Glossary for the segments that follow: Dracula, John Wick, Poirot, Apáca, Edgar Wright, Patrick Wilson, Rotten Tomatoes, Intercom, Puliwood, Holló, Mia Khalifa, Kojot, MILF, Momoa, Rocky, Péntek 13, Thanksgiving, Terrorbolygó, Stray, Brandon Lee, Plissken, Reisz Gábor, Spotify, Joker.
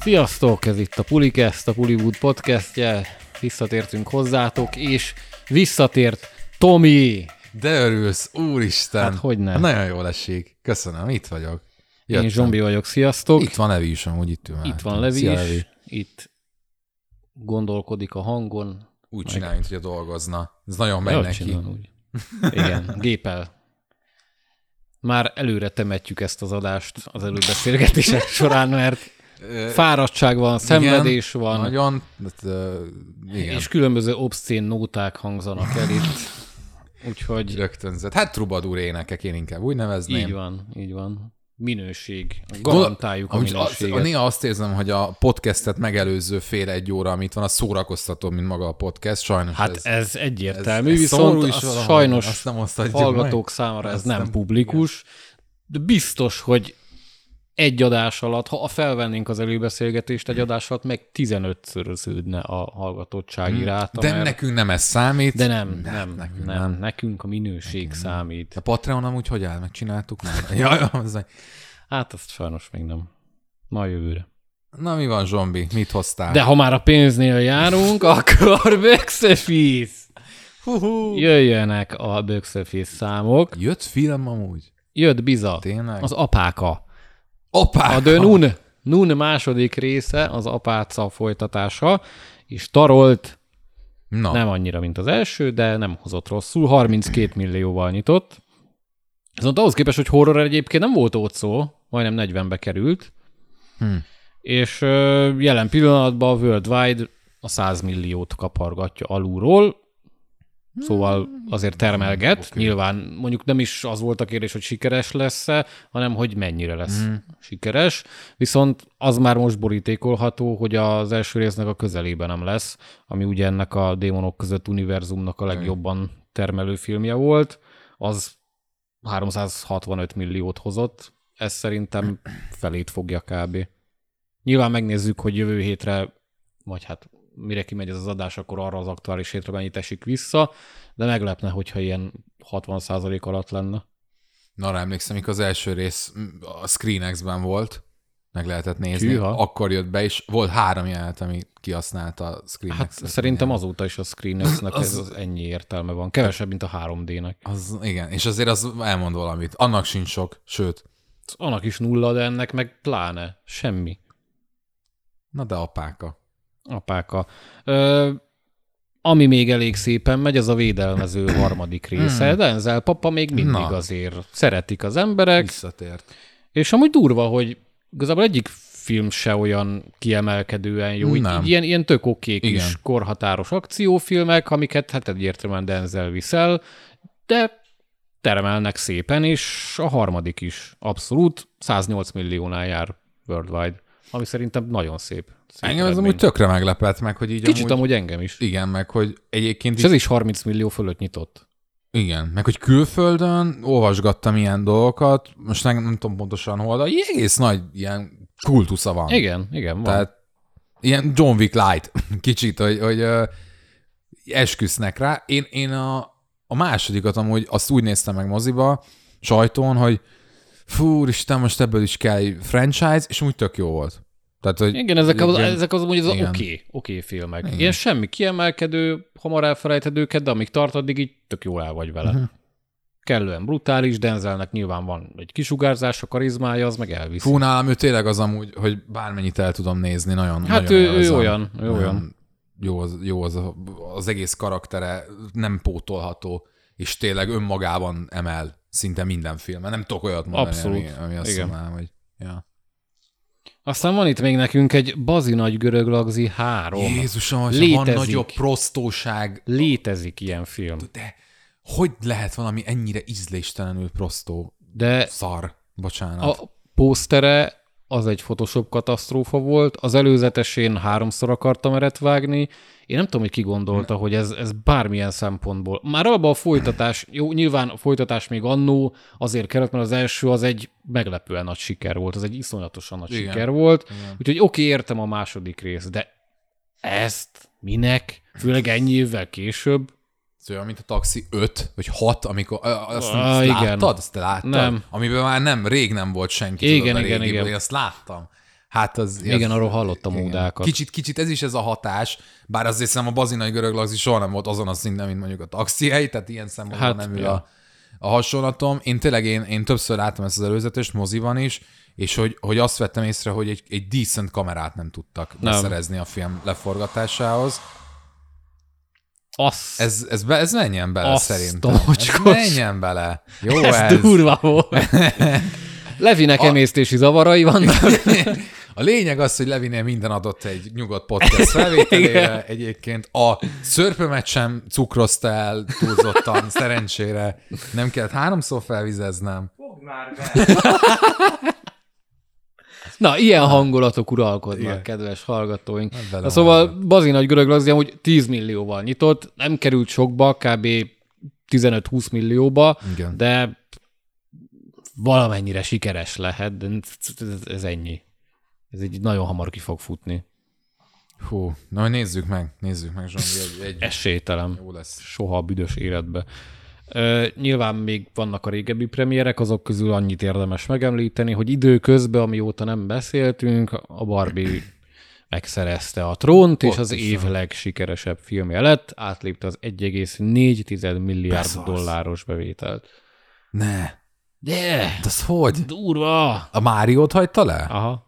Sziasztok, ez itt a PuliCast, a Puliwood podcastje. Visszatértünk hozzátok, és visszatért Tomi! De örülsz, úristen! Hát hogyne? Hát nagyon jól esik. Köszönöm, itt vagyok. Jöttem. Én Zsombi vagyok, sziasztok! Itt van Levi is, amúgy itt ül. Itt van Levi is, itt gondolkodik a hangon. Úgy csinálj, mint hogy dolgozna. Ez nagyon megy neki. Úgy. Igen, gépel. Már előre temetjük ezt az adást az előbeszélgetések során, mert fáradtság van, szenvedés igen, van. Nagyon. Igen. És különböző obszcén nóták hangzanak el itt. Úgyhogy... Rögtönzött. Hát trubadúr énekek, én inkább úgy nevezném. Így van, így van. Minőség. Garantáljuk a minőséget. Néha azt érzem, hogy a podcastet megelőző fél egy óra, amit van, az szórakoztató, mint maga a podcast. Sajnos hát ez egyértelmű, ez viszont is valahol, sajnos hallgatók meg számára ez nem publikus. De biztos, hogy egy adás alatt, ha felvennénk az előbeszélgetést egy adás alatt, meg 15-szöröződne a hallgatottsági ráta. De mert... nekünk nem ez számít. De nem. Nekünk a minőség nekünk számít. A Patreon amúgy hogy áll? Megcsináltuk? Hát azt sajnos még nem. Majd jövőre. Na mi van, Zsombi? Mit hoztál? De ha már a pénznél járunk, akkor box office. Jöjjenek a box office számok. Jött film amúgy? Jött biza. Tényleg? Az Apáca. Apáca. A The Nun második része, az Apáca folytatása, és tarolt, na, nem annyira, mint az első, de nem hozott rosszul, 32 millióval nyitott. Viszont ahhoz képest, hogy horror egyébként nem volt ott szó, majdnem 40-be került, és jelen pillanatban a worldwide a 100 milliót kapargatja alulról, szóval azért termelget, okay. Nyilván mondjuk nem is az volt a kérdés, hogy sikeres lesz-e, hanem hogy mennyire lesz sikeres, viszont az már most borítékolható, hogy az első résznek a közelében nem lesz, ami ugye ennek a Démonok között univerzumnak a legjobban termelő filmje volt, az 365 milliót hozott, ez szerintem felét fogja kb. Nyilván megnézzük, hogy jövő hétre, vagy hát mire kimegy ez az adás, akkor arra az aktuális hétre mennyit esik vissza, de meglepne, hogyha ilyen 60% alatt lenne. Na, arra emlékszem, mikor az első rész a ScreenX-ben volt, meg lehetett nézni, akkor jött be, és volt 3 jelenet, ami kihasználta a ScreenX-et. Hát szerintem azóta is a ScreenX-nek az... ez ennyi értelme van, kevesebb, mint a 3D-nek. Az, igen, és azért az elmond valamit, annak sincs sok, sőt. Annak is nulla, de ennek meg pláne semmi. Na de Apáca. Ami még elég szépen megy, az a Védelmező harmadik része. Denzel papa még mindig azért szeretik az emberek. Visszatért. És amúgy durva, hogy igazából egyik film se olyan kiemelkedően jó. Ilyen tök okék is korhatáros akciófilmek, amiket hát egyértelműen Denzel viszel, de termelnek szépen, és a harmadik is abszolút 108 milliónál jár worldwide, ami szerintem nagyon szép. Engem ez amúgy tökre meglepett meg, hogy így kicsit amúgy engem is. Igen, meg hogy egyébként... És ez is 30 millió fölött nyitott. Igen, meg hogy külföldön olvasgattam ilyen dolgokat, most nem tudom pontosan hol, de egész nagy ilyen kultusza van. Igen, van. Tehát ilyen John Wick light kicsit, hogy esküsznek rá. Én a másodikat amúgy azt úgy néztem meg moziba, sajtón, hogy fúristen, most ebből is kell franchise, és úgy tök jó volt. Tehát, hogy igen, ezek az mondjuk az oké filmek. Igen. Ilyen semmi kiemelkedő, hamar elfelejthetőket, de amíg tart, addig így tök jól el vagy vele. Kellően brutális, Denzelnek nyilván van egy kisugárzás, a karizmája, az meg elviszi. Hú, nálam ő tényleg az amúgy, hogy bármennyit el tudom nézni, nagyon. Hát nagyon ő olyan. Jó az egész karaktere, nem pótolható, és tényleg önmagában emel szinte minden filmen. Nem tudok olyat mondani, abszolút. Ami azt mondanám, hogy... Ja. Aztán van itt még nekünk egy Bazi Nagy Görög Lagzi 3. Jézusom, hogy van nagyobb prostóság. Létezik ilyen film. De hogy lehet valami ennyire ízléstelenül prostó? De szar, bocsánat. A pósztere az egy Photoshop katasztrófa volt, az előzetesén 3-szor akartam eret vágni. Én nem tudom, hogy ki gondolta, hogy ez bármilyen szempontból. Már abban a folytatás, jó, nyilván a folytatás még annó azért kellett, mert az első az egy meglepően nagy siker volt, az egy iszonyatosan nagy siker volt, úgyhogy oké, értem a második rész, de ezt minek? Főleg ennyi évvel később. Ez olyan, mint a Taxi 5, vagy 6, amikor azt láttad? Nem. Amiben már rég nem volt senki. Igen, tudod, a régiból, én azt láttam. hát az... Igen, arról hallottam ódákat. Kicsit ez is ez a hatás, bár azt hiszem a Bazi Nagy Görög Lagzi soha nem volt azon a szinten, mint mondjuk a taxiai, tehát ilyen szemben hát, nem ül a hasonlatom. Én tényleg, én többször láttam ezt az előzetest, moziban is, és hogy azt vettem észre, hogy egy decent kamerát nem tudtak beszerezni a film leforgatásához. Ez menjen bele szerintem. Menjen bele. Jó ez durva volt. Levinek emésztési zavarai vannak. A lényeg az, hogy Levinél minden adott egy nyugodt podcast felvételére. Egyébként a szörpömet sem cukrozta el túlzottan, szerencsére. Nem kellett 3-szor felvizeznem. Fogd már be! Na, ilyen hangulatok uralkodnak, kedves hallgatóink. Na, szóval Bazi Nagy Görög Lagzi amúgy 10 millióval nyitott, nem került sokba, kb. 15-20 millióba, igen. De valamennyire sikeres lehet, de ez ennyi. Ez így nagyon hamar ki fog futni. Hú, na nézzük meg, Zsongi, egy esélytelen. Jó lesz. Soha a büdös életbe. Nyilván még vannak a régebbi premierek, azok közül annyit érdemes megemlíteni, hogy időközben, amióta nem beszéltünk, a Barbie megszerezte a trónt, és az év legsikeresebb filmje lett, átlépte az 1,4 milliárd dolláros bevételt. Ne! De ez hogy? Durva! A Máriót hagyta le? Aha.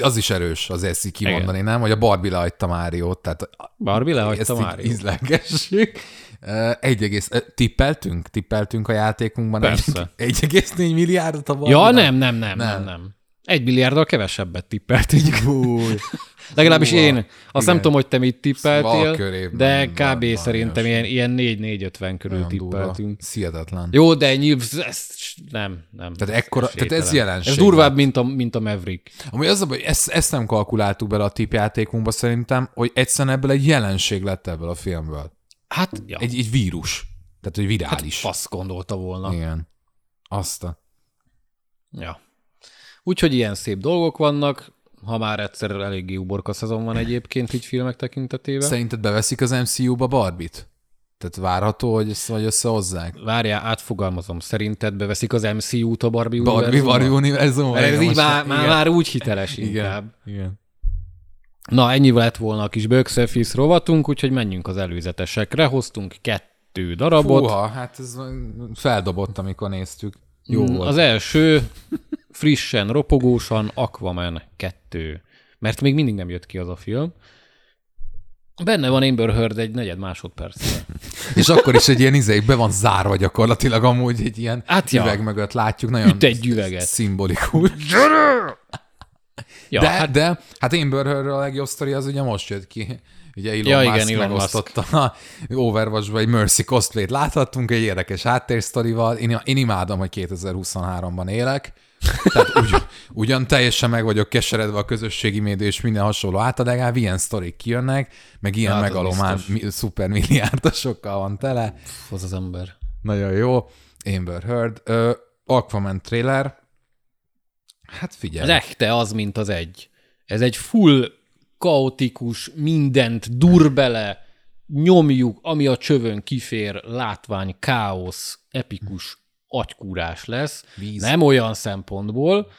Az is erős, azért ezt így kimondani, nem? Hogy a Barbie lehagyta Máriót, tehát Barbie lehagyta Máriót. Ezt ízlegessük. 1, tippeltünk a játékunkban. Persze. 1,4 milliárdot a Barbie. Ja, nem. 1 milliárddal kevesebbet tippeltünk. Legalábbis én. Azt nem tudom, hogy te mit tippeltél, de kb. Szerintem ilyen 4-4,50 körül tippeltünk. Szihetetlen. Jó, de nem. Tehát ez jelenség. Ez durvább, mint a Maverick. Ami az, hogy ezt nem kalkuláltuk bele a tippjátékunkba szerintem, hogy egyszerűen ebből egy jelenség lett ebből a filmből. Hát, ja. Egy vírus. Tehát, hogy virális. Hát, azt gondolta volna. Igen. Ja. Úgyhogy ilyen szép dolgok vannak, ha már egyszer eléggé uborka szezon van egyébként így filmek tekintetében. Szerinted beveszik az MCU-ba Barbie-t? Tehát várható, hogy ezt vagy összehozzák? Várjál, átfogalmazom. Szerinted beveszik az MCU-t a Barbie univerzumban? Ez így már úgy hiteles inkább. Igen. Na, ennyi lett volna a kis box office rovatunk, úgyhogy menjünk az előzetesekre. Hoztunk 2 darabot. Fúha, hát ez feldobott, amikor néztük. Jó volt. Az első frissen, ropogósan Aquaman 2. Mert még mindig nem jött ki az a film. Benne van Ember Heard egy 4 másodpercre. És akkor is egy ilyen be van zárva gyakorlatilag amúgy egy ilyen üveg mögött látjuk. Nagyon üt egy üveget. Szimbolikus. Ja, de hát Amber Heardről a legjobb sztori az ugye most jött ki. Ugye Elon Musk megosztotta a Overwatch-ba egy Mercy cosplayt. Láthattunk egy érdekes háttérsztorival. Én imádom, hogy 2023-ban élek. Tehát ugyan teljesen meg vagyok keseredve a közösségi média és minden hasonló átadegál, ilyen sztorik kijönnek, meg ilyen megalomán szupermilliárdosokkal van tele. Pff, az ember. Nagyon jó. Amber Heard. Aquaman trailer. Hát figyelj. Lekte az, mint az egy. Ez egy full kaotikus, mindent durbele, nyomjuk, ami a csövön kifér, látvány, káosz, epikus agykúrás lesz. Víz. Nem olyan szempontból.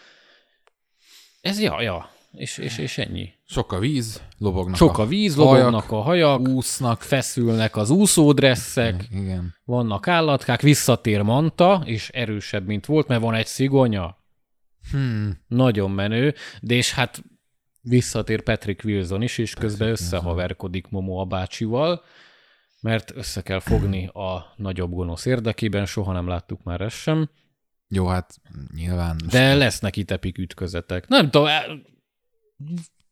Ez ja. És ennyi. Sok a víz, lobognak a hajak, úsznak, feszülnek az úszódresszek, igen. Vannak állatkák, visszatér Manta, és erősebb, mint volt, mert van egy szigonya. Nagyon menő, de és hát visszatér Patrick Wilson is, és közben összehaverkodik Momoa bácsival, mert össze kell fogni a nagyobb gonosz érdekében, soha nem láttuk már ezt sem. Jó, hát nyilván. De lesznek itt epik ütközetek. Nem tudom,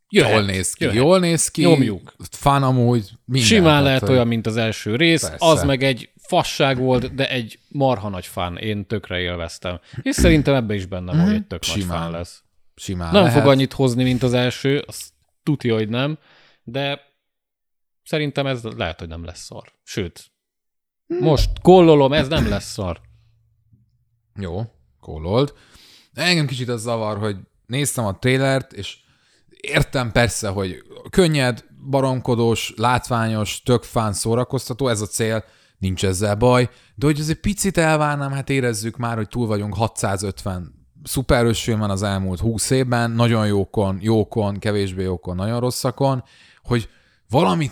jól néz ki. Nyomjuk. Fán amúgy. Simán lehet olyan, mint az első rész. Persze. Az meg egy fasság volt, de egy marha nagy fán. Én tökre élveztem. És szerintem ebbe is bennem, hogy egy tök nagy fán lesz. Simán nem lehet. Fog annyit hozni, mint az első, azt tudja, hogy nem, de szerintem ez lehet, hogy nem lesz szar. Sőt, most kollolom, ez nem lesz szar. Jó, kollold. Engem kicsit az zavar, hogy néztem a trailert, és értem persze, hogy könnyed, baromkodós, látványos, tök fán szórakoztató, ez a cél, nincs ezzel baj, de hogy azért picit elvárnám, hát érezzük már, hogy túl vagyunk 650 szuperős film van az elmúlt 20 évben, nagyon jókon, kevésbé jókon, nagyon rosszakon, hogy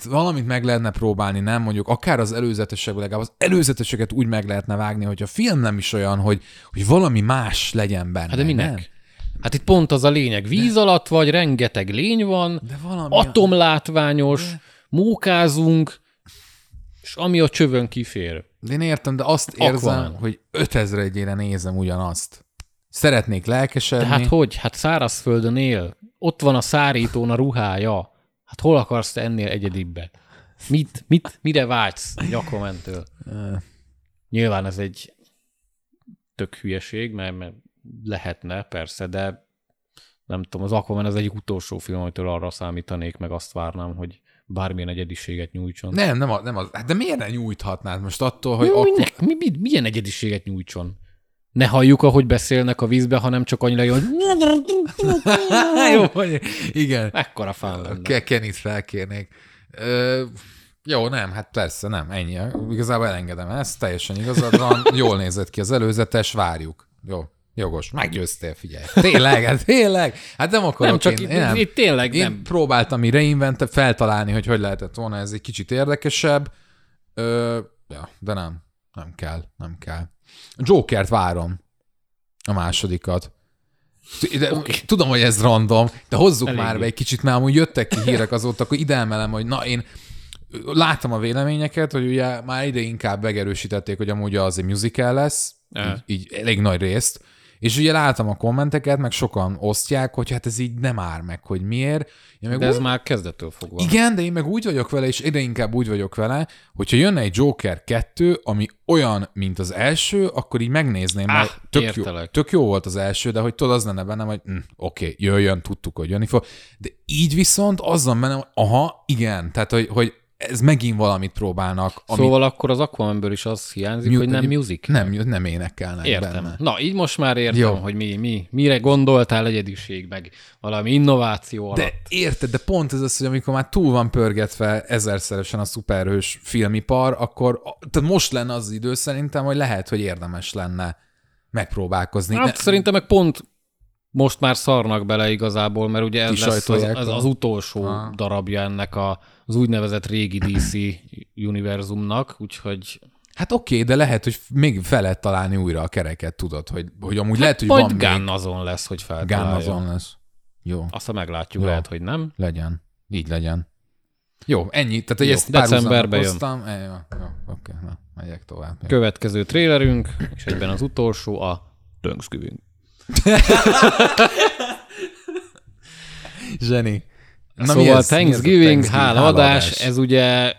valamit meg lehetne próbálni, nem mondjuk, akár az előzetesekből, legalább az előzeteseket úgy meg lehetne vágni, hogy a film nem is olyan, hogy valami más legyen benne. Hát de minek? Nem? Hát itt pont az a lényeg. Víz alatt vagy, rengeteg lény van, atomlátványos, mókázunk, és ami a csövön kifér. De én értem, de azt érzem, hogy 5000-ére nézem ugyanazt. Szeretnék lelkesedni. De hát hogy? Hát szárazföldön él. Ott van a szárítón a ruhája. Hát hol akarsz te ennél egyedibbet? Mire vágysz Aquaman-től? Nyilván ez egy tök hülyeség, mert lehetne, persze, de nem tudom, az Aquaman az egyik utolsó film, amitől arra számítanék, meg azt várnám, hogy bármilyen egyediséget nyújtson. Nem az. Hát de miért ne nyújthatnád most attól, hogy... Milyen egyediséget nyújtson? Ne halljuk, ahogy beszélnek a vízbe, hanem csak annyira jól... Jó, hogy... Igen. Mekkora fán lenne. Kenit felkérnék. Jó, nem, hát persze, nem, ennyi. Igazából elengedem ezt, teljesen igazad van. Jól nézett ki az előzetes, várjuk. Jó. Jogos, meggyőztél, figyelj. Tényleg. Hát nem akarok. Nem, csak itt tényleg nem. Én próbáltam feltalálni, hogy lehetett volna ez egy kicsit érdekesebb. De nem kell. A Jokert várom. A másodikat. De, okay. Tudom, hogy ez random, de hozzuk elég már be egy kicsit, mert amúgy jöttek ki hírek azóta, akkor ide emelem, hogy na én láttam a véleményeket, hogy ugye már ide inkább megerősítették, hogy amúgy az egy musical lesz, így elég nagy részt. És ugye láttam a kommenteket, meg sokan osztják, hogy hát ez így nem áll meg, hogy miért. Meg de ez úgy... már kezdettől fogva. Igen, de én meg úgy vagyok vele, és ide inkább úgy vagyok vele, hogyha jönne egy Joker 2, ami olyan, mint az első, akkor így megnézném, mert tök jó volt az első, de hogy tudod, az lenne bennem, hogy oké, jöjjön, tudtuk, hogy jönni fog. De így viszont azzal bennem, hogy aha, igen, tehát hogy ez megint valamit próbálnak. Szóval akkor az Aquamanből is az hiányzik, hogy nem music. Nem énekelnek értem. Benne. Na, így most már értem, jó, hogy mire gondoltál egyediség, meg valami innováció alatt. De érted, de pont ez az, hogy amikor már túl van pörgetve ezerszeresen a szuperhős filmipar, akkor tehát most lenne az idő szerintem, hogy lehet, hogy érdemes lenne megpróbálkozni. Hát szerintem meg pont most már szarnak bele igazából, mert ugye ez lesz az utolsó darabja ennek az úgynevezett régi DC univerzumnak, úgyhogy... Hát oké, de lehet, hogy még fel lehet találni újra a kereket, tudod, hogy amúgy hát lehet, hogy van még... Gán azon lesz, hogy feltalálja. Gán azon lesz. Jó. Aztán meglátjuk, jó, lehet, hogy nem. Legyen. Így legyen. Jó, ennyi. Tehát, hogy ezt decemberben jön. Oké, na, megyek tovább. Következő trélerünk, és egyben az utolsó, a Thanksgiving. Zseni. Na, szóval ez, Thanksgiving hálaadás, ez ugye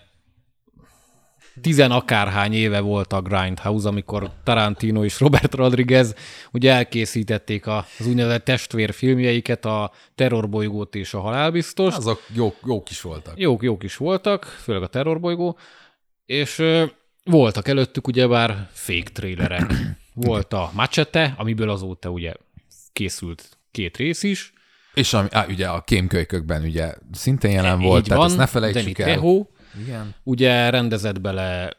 10 akárhány éve volt a Grindhouse, amikor Tarantino és Robert Rodriguez ugye elkészítették az úgynevezett testvérfilmjeiket, a Terrorbolygót és a Halálbiztost. Azok jók is voltak. Jók is voltak, főleg a Terrorbolygó, és voltak előttük ugyebár fake trailerek. Volt a Machete, amiből azóta ugye készült 2 rész is. És ugye a kémkölykökben ugye szintén jelen volt, tehát ezt ne felejtsük el. Teho, igen. Ugye rendezett bele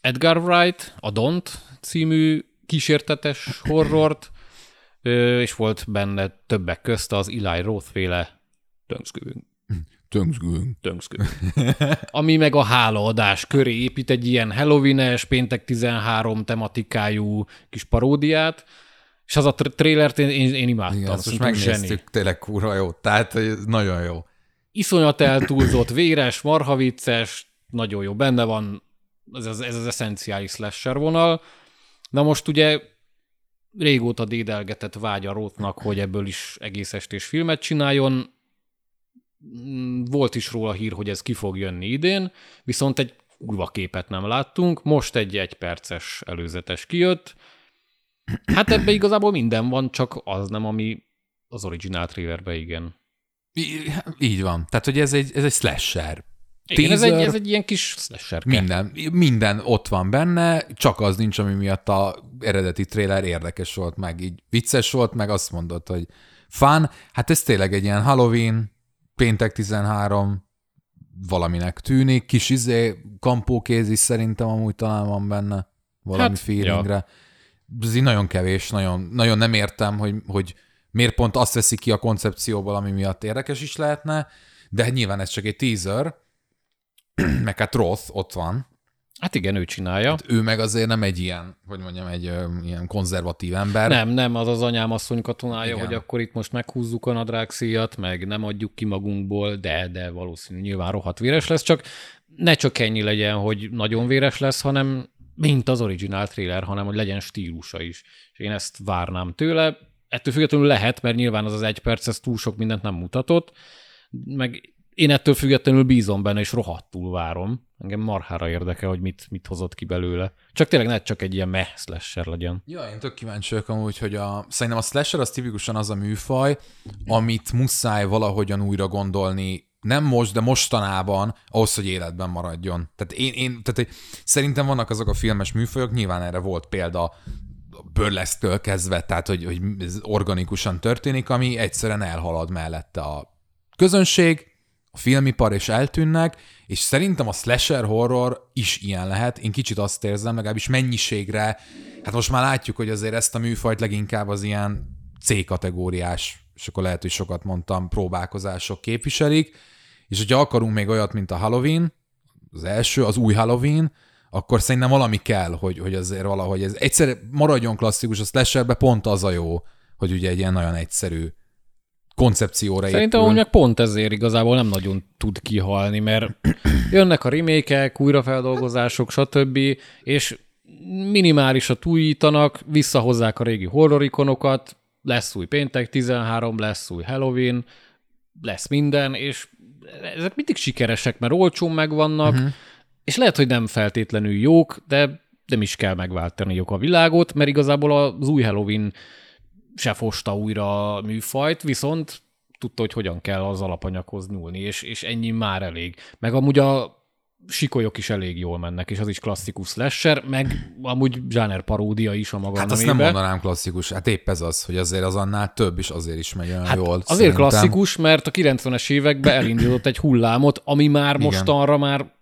Edgar Wright, a Don't című kísértetes horrort, és volt benne többek közt az Eli Roth-féle Thanksgiving. Ami meg a hálaadás köré épít egy ilyen Halloween-es, Péntek 13 tematikájú kis paródiát, és az a trailert én imádtam. Igen, azt megnéztük, tényleg kurva jó, tehát nagyon jó. Iszonyat eltúlzott, véres, marhavicces, nagyon jó, benne van ez az eszenciális slasher vonal. Na most ugye régóta dédelgetett vágy a Rothnak, hogy ebből is egész estés filmet csináljon. Volt is róla hír, hogy ez ki fog jönni idén, viszont egy kurva képet nem láttunk, most egy 1 perces előzetes kijött. Hát ebben igazából minden van, csak az nem, ami az original trailerben, igen. Így van. Tehát, hogy ez egy slasher. Igen, ez egy ilyen kis slasher. Minden ott van benne, csak az nincs, ami miatt az eredeti trailer érdekes volt, meg így vicces volt, meg azt mondott, hogy fun. Hát ez tényleg egy ilyen Halloween, Péntek 13 valaminek tűnik, kis kampókéz is szerintem amúgy talán van benne valami feelingre. Ja. nagyon kevés, nagyon nem értem, hogy miért pont azt veszi ki a koncepcióból, ami miatt érdekes is lehetne, de nyilván ez csak egy teaser, meg hát Roth ott van. Hát igen, ő csinálja. Hát ő meg azért nem egy ilyen, hogy mondjam, egy ilyen konzervatív ember. Nem, az az anyám asszony katonája, igen. Hogy akkor itt most meghúzzuk a nadrágszíjat, meg nem adjuk ki magunkból, de valószínű nyilván rohadt véres lesz, csak ne csak ennyi legyen, hogy nagyon véres lesz, hanem mint az original trailer, hanem hogy legyen stílusa is. És én ezt várnám tőle. Ettől függetlenül lehet, mert nyilván az 1 perc, ez túl sok mindent nem mutatott, meg én ettől függetlenül bízom benne, és rohadtul várom. Engem marhára érdekel, hogy mit hozott ki belőle. Csak tényleg ne csak egy ilyen meh slasher legyen. Ja, én tök kíváncsi vagyok amúgy, hogy szerintem a slasher az tipikusan az a műfaj, amit muszáj valahogyan újra gondolni, nem most, de mostanában, ahhoz, hogy életben maradjon. Tehát én szerintem vannak azok a filmes műfajok, nyilván erre volt példa burleszktől kezdve, tehát hogy ez organikusan történik, ami egyszerűen elhalad mellette a közönség, a filmipar és eltűnnek, és szerintem a slasher horror is ilyen lehet. Én kicsit azt érzem, legalábbis mennyiségre, hát most már látjuk, hogy azért ezt a műfajt leginkább az ilyen C-kategóriás, és akkor lehet, hogy sokat mondtam, próbálkozások képviselik, és hogyha akarunk még olyat, mint a Halloween, az első, az új Halloween, akkor szerintem valami kell, hogy azért valahogy ez egyszer maradjon klasszikus, a slasherbe pont az a jó, hogy ugye egy ilyen nagyon egyszerű koncepcióra szerintem épül. Meg pont ezért igazából nem nagyon tud kihalni, mert jönnek a remake-ek, újrafeldolgozások, stb., és minimálisat újítanak, visszahozzák a régi horrorikonokat, lesz új Péntek 13, lesz új Halloween, lesz minden, és ezek mindig sikeresek, mert olcsón megvannak, és lehet, hogy nem feltétlenül jók, de nem is kell megváltaniuk a világot, mert igazából az új Halloween se fosta újra a műfajt, viszont tudta, hogy hogyan kell az alapanyaghoz nyúlni, és ennyi már elég. Meg amúgy a sikolyok is elég jól mennek, és az is klasszikus slasher, meg amúgy zsáner paródia is a maga. Hát azt nem mondanám klasszikus, hát épp ez az, hogy azért az annál több is azért is megy olyan hát jól. Azért szerintem klasszikus, mert a 90-es években elindított egy hullámot, ami már mostanra már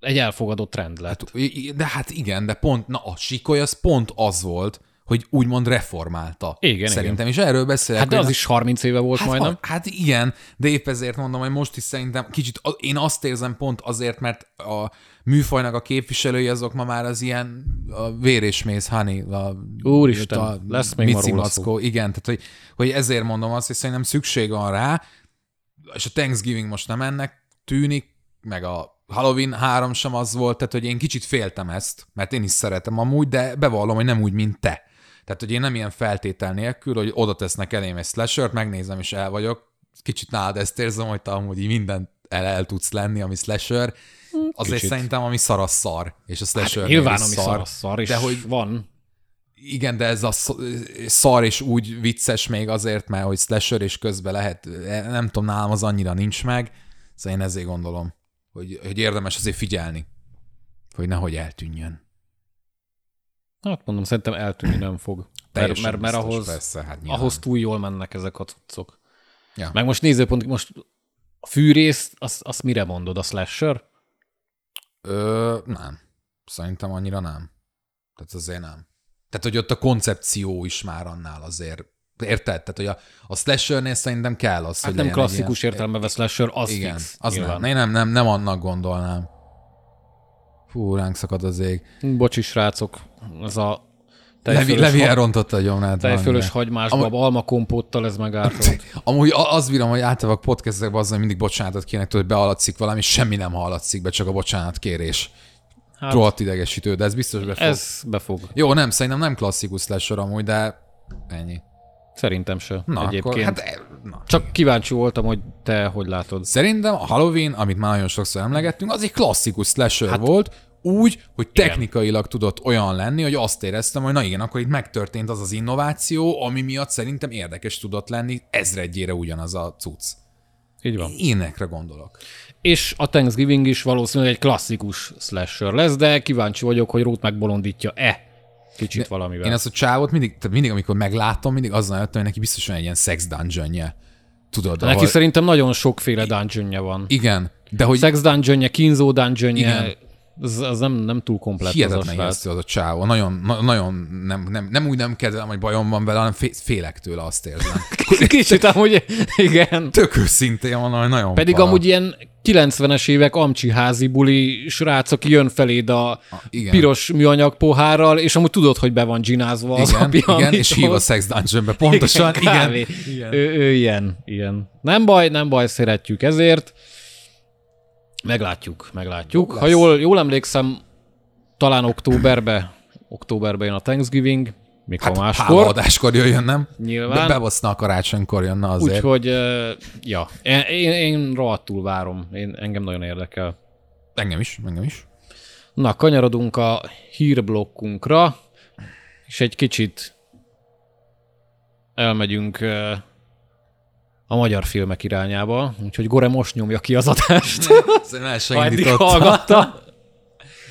egy elfogadott trend lett. De hát igen, de pont a sikoly az pont az volt, hogy úgymond reformálta. Igen, szerintem, igen. És erről beszélek. Hát de az is 30 éve volt majdnem. Hát igen, de épp ezért mondom, hogy most is szerintem kicsit, én azt érzem pont azért, mert a műfajnak a képviselői azok ma már az ilyen a vér és méz, honey, úristen, lesz még Micimackó. Igen, tehát hogy ezért mondom azt, hogy szerintem szükség van rá, és a Thanksgiving most nem ennek tűnik, meg a Halloween 3 sem az volt, tehát hogy én kicsit féltem ezt, mert én is szeretem amúgy, de bevallom, hogy nem úgy, mint te. Tehát, hogy én nem ilyen feltétel nélkül, hogy oda tesznek elém egy slashert, megnézem, és el vagyok. Kicsit nálad ezt érzem, hogy te amúgy mindent el tudsz lenni, ami slasher. Azért kicsit. Szerintem, ami szar, az szar. És a slasher hát, nyilván, ami szar, az szar, de hogy van. Igen, de ez a szar és úgy vicces még azért, mert hogy slasher és közben lehet, nem tudom, nálam az annyira nincs meg. Szóval én ezért gondolom, hogy érdemes azért figyelni, hogy nehogy eltűnjön. Hát mondom, szerintem eltűnni nem fog. Mert biztos, ahhoz túl jól mennek ezek a cuccok. Ja. Meg most nézőpont, most a fűrész, azt mire mondod, a slasher? Nem. Szerintem annyira nem. Tehát azért nem. Tehát, hogy ott a koncepció is már annál azért. Érted? Tehát, hogy a slashernél szerintem kell az, hát hogy nem klasszikus ilyen értelemben vesz slasher, az igen, fix. Az nem annak gondolnám. Fú, ránk szakad az ég. Bocsi, srácok, az a Levi elrontotta a gyomrát. Tejfölös hagymásba, almakompóttal ez megártott. Amúgy az bírom, hogy általában podcastekben azzal mindig bocsánatot kérnek, hogy beallatszik valami, és semmi nem hallatszik be, csak a bocsánatkérés. Hát, rohadt idegesítő, de ez biztos befog. Ez befog. Jó, nem, szerintem nem klasszikus slasher amúgy, de ennyi. Szerintem se. Na, egyébként. Akkor, hát, csak kíváncsi voltam, hogy te hogy látod. Szerintem a Halloween, amit már nagyon sokszor emlegettünk, az egy klasszikus slasher volt, úgy, hogy technikailag tudott olyan lenni, hogy azt éreztem, hogy na igen, akkor itt megtörtént az az innováció, ami miatt szerintem érdekes tudott lenni, ezredjére ugyanaz a cucc. Így van. Énekre gondolok. És a Thanksgiving is valószínűleg egy klasszikus slasher lesz, de kíváncsi vagyok, hogy Ruth megbolondítja-e kicsit valamivel. Én azt a csávot mindig amikor meglátom, mindig azzal jöttem, hogy neki biztosan egy ilyen sex dungeonje. Tudod, neki szerintem nagyon sokféle dungeonje van. Igen. De hogy... Sex dungeonje, kínzó dungeonje, Az nem túl komplett. Hihetetlen ijesztő az a csávó. Nagyon nem úgy nem kedvelem, hogy bajom van vele, hanem félek tőle, azt érzem. Kicsit amúgy, igen. Tök őszintén van, nagyon pedig para. Amúgy ilyen 90-es évek amcsi házi buli srác, aki jön feléd a piros műanyag pohárral, és amúgy tudod, hogy be van dzsinázva az a piramidhoz. Igen, és hív a Sex Dungeonbe, pontosan. Igen. Ő ilyen. Nem baj, szeretjük ezért. Meglátjuk. Ha jól emlékszem, talán októberben jön a Thanksgiving, mikor máskor. Hát hálaadáskor jöjjön, nem? Nyilván. Bebaszna a karácsonykor jönne azért. Úgyhogy, ja, én rohadtul várom. Engem nagyon érdekel. Engem is. Na, kanyarodunk a hírblokkunkra, és egy kicsit elmegyünk a magyar filmek irányába, úgyhogy Gore most nyomja ki az adást. Ha eddig hallgatta.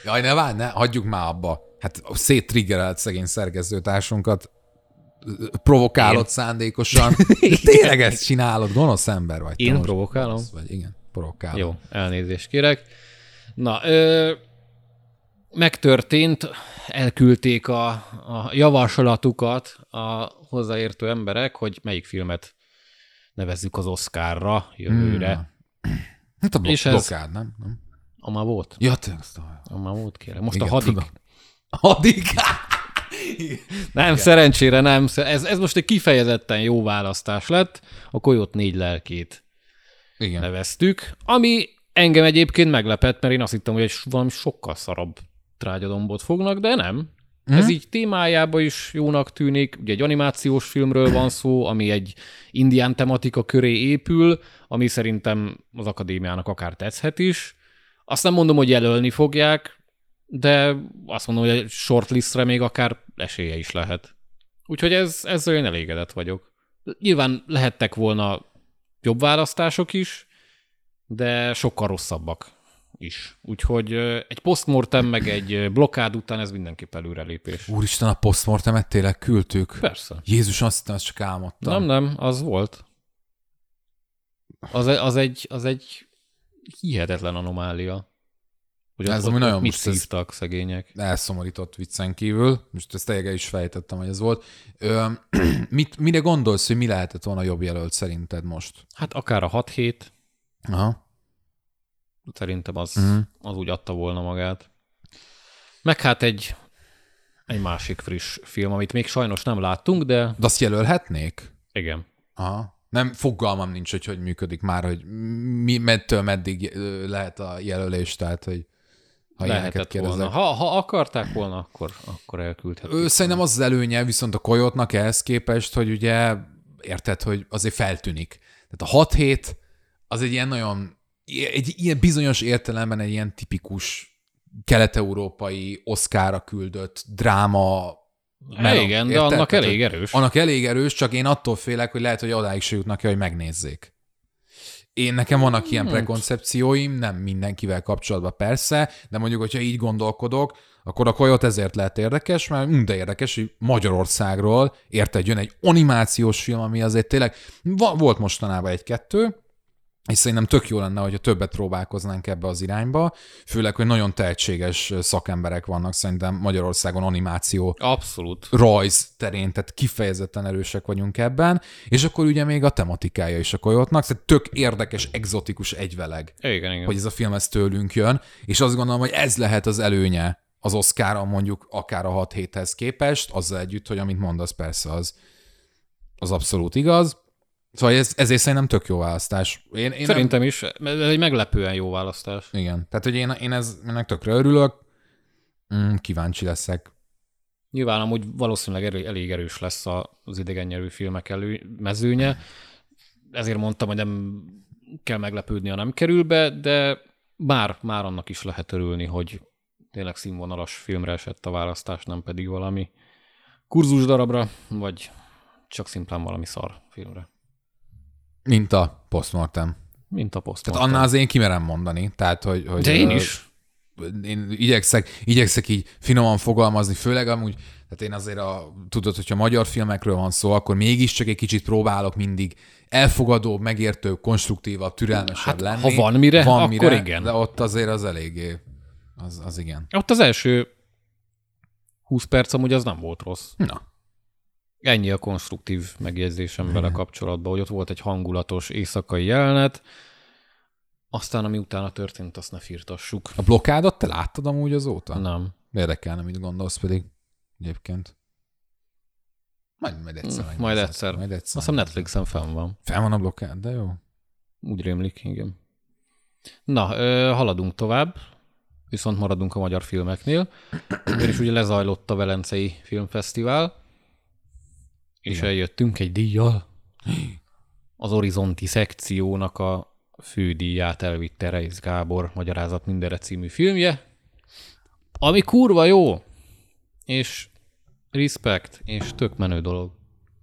Jaj, ne várj, hagyjuk már abba. Hát széttriggerelt szegény szerkesztőtársunkat, provokálod szándékosan. Tényleg ezt csinálod, gonosz ember vagy. Én provokálom? Igen, provokálom. Jó, elnézést kérek. Na, megtörtént, elküldték a javaslatukat a hozzáértő emberek, hogy melyik filmet nevezzük az Oscarra jövőre. Hát a blokád, nem? A már volt. Ja, a már volt, kérem. Most igen, a hadik. Tudom. Hadik? Nem, igen. Szerencsére nem. Ez most egy kifejezetten jó választás lett. A Kojot 4 lelkét igen. neveztük, ami engem egyébként meglepett, mert én azt hittem, hogy valami sokkal szarabb trágyadombot fognak, de nem. Ez így témájában is jónak tűnik. Ugye egy animációs filmről van szó, ami egy indián tematika köré épül, ami szerintem az akadémiának akár tetszhet is. Azt nem mondom, hogy jelölni fogják, de azt mondom, hogy egy shortlistre még akár esélye is lehet. Úgyhogy ezzel én elégedett vagyok. Nyilván lehettek volna jobb választások is, de sokkal rosszabbak is. Úgyhogy egy postmortem, meg egy blokkád után ez mindenképp előrelépés. Úristen, a postmortemet tényleg küldtük? Persze. Jézus, azt hittem, azt csak álmodtam. Nem, az volt. Az egy hihetetlen anomália. Hogy ez ami nagyon mit szívtak szegények. Elszomorított viccen kívül. Most ezt teljesen is fejtettem, hogy ez volt. Mire gondolsz, hogy mi lehetett volna jobb jelölt szerinted most? Hát akár a 6-7. Aha. Szerintem az úgy adta volna magát. Meg hát egy másik friss film, amit még sajnos nem láttunk, de... De azt jelölhetnék? Igen. Aha. Nem, fogalmam nincs, hogy működik már, hogy mettől meddig lehet a jelölés, tehát hogy ha ilyeneket kérdezek. Ha akarták volna, akkor elküldhetnék. Szerintem az előnye viszont a Coyote-nak ehhez képest, hogy ugye érted, hogy azért feltűnik. Tehát a 6-7 az egy ilyen nagyon... Egy ilyen bizonyos értelemben egy ilyen tipikus kelet-európai Oscarra küldött dráma. Igen, de annak elég erős. Annak elég erős, csak én attól félek, hogy lehet, hogy odáig se jutnak el, hogy megnézzék. Nekem vannak ilyen prekoncepcióim, nem mindenkivel kapcsolatban persze, de mondjuk, hogyha így gondolkodok, akkor a Kojot ezért lehet érdekes, mert de érdekes, hogy Magyarországról érted, jön egy animációs film, ami azért tényleg volt mostanában 1-2, és szerintem tök jó lenne, hogyha többet próbálkoznánk ebbe az irányba, főleg, hogy nagyon tehetséges szakemberek vannak szerintem Magyarországon animáció abszolút rajz terén, tehát kifejezetten erősek vagyunk ebben, és akkor ugye még a tematikája is a Kojotnak, tehát tök érdekes, egzotikus egyveleg, igen. hogy ez a film ez tőlünk jön, és azt gondolom, hogy ez lehet az előnye az Oscarra mondjuk akár a 6-7-hez képest, azzal együtt, hogy amit mondasz persze az abszolút igaz. Szóval ezért szerintem tök jó választás. Én szerintem is. Ez egy meglepően jó választás. Igen. Tehát, hogy én ennek tökre örülök. Kíváncsi leszek. Nyilván amúgy valószínűleg elég erős lesz az idegennyelvű filmek mezőnye. Ezért mondtam, hogy nem kell meglepődni, ha nem kerül be, de már annak is lehet örülni, hogy tényleg színvonalas filmre esett a választás, nem pedig valami kurzus darabra, vagy csak szimplán valami szar filmre. Mint a postmortem. Tehát annál az én kimerem mondani. Tehát, hogy de én is. Én igyekszek így finoman fogalmazni, főleg amúgy, tehát én azért tudod, hogyha magyar filmekről van szó, akkor mégiscsak egy kicsit próbálok mindig elfogadóbb, megértőbb, konstruktívabb, türelmesebb lenni. Ha van mire, akkor igen. De ott azért az eléggé Az igen. Ott az első 20 perc amúgy az nem volt rossz. Na. Ennyi a konstruktív megjegyzésem vele kapcsolatban, hogy ott volt egy hangulatos éjszakai jelenet, aztán ami utána történt, azt ne firtassuk. A blokkádat te láttad amúgy azóta? Nem. Érdekelne, mit gondolsz pedig egyébként. Majd egyszer. Majd egyszer. Azt hiszem Netflixen fenn van. Fenn van a blokkád, de jó. Úgy rémlik, igen. Na, haladunk tovább, viszont maradunk a magyar filmeknél. És ugye lezajlott a Velencei Filmfesztivál, és igen, eljöttünk egy díjjal. Az Orizonti szekciónak a fődíját elvitte Reisz Gábor Magyarázat Mindenre című filmje, ami kurva jó, és respekt, és tök menő dolog.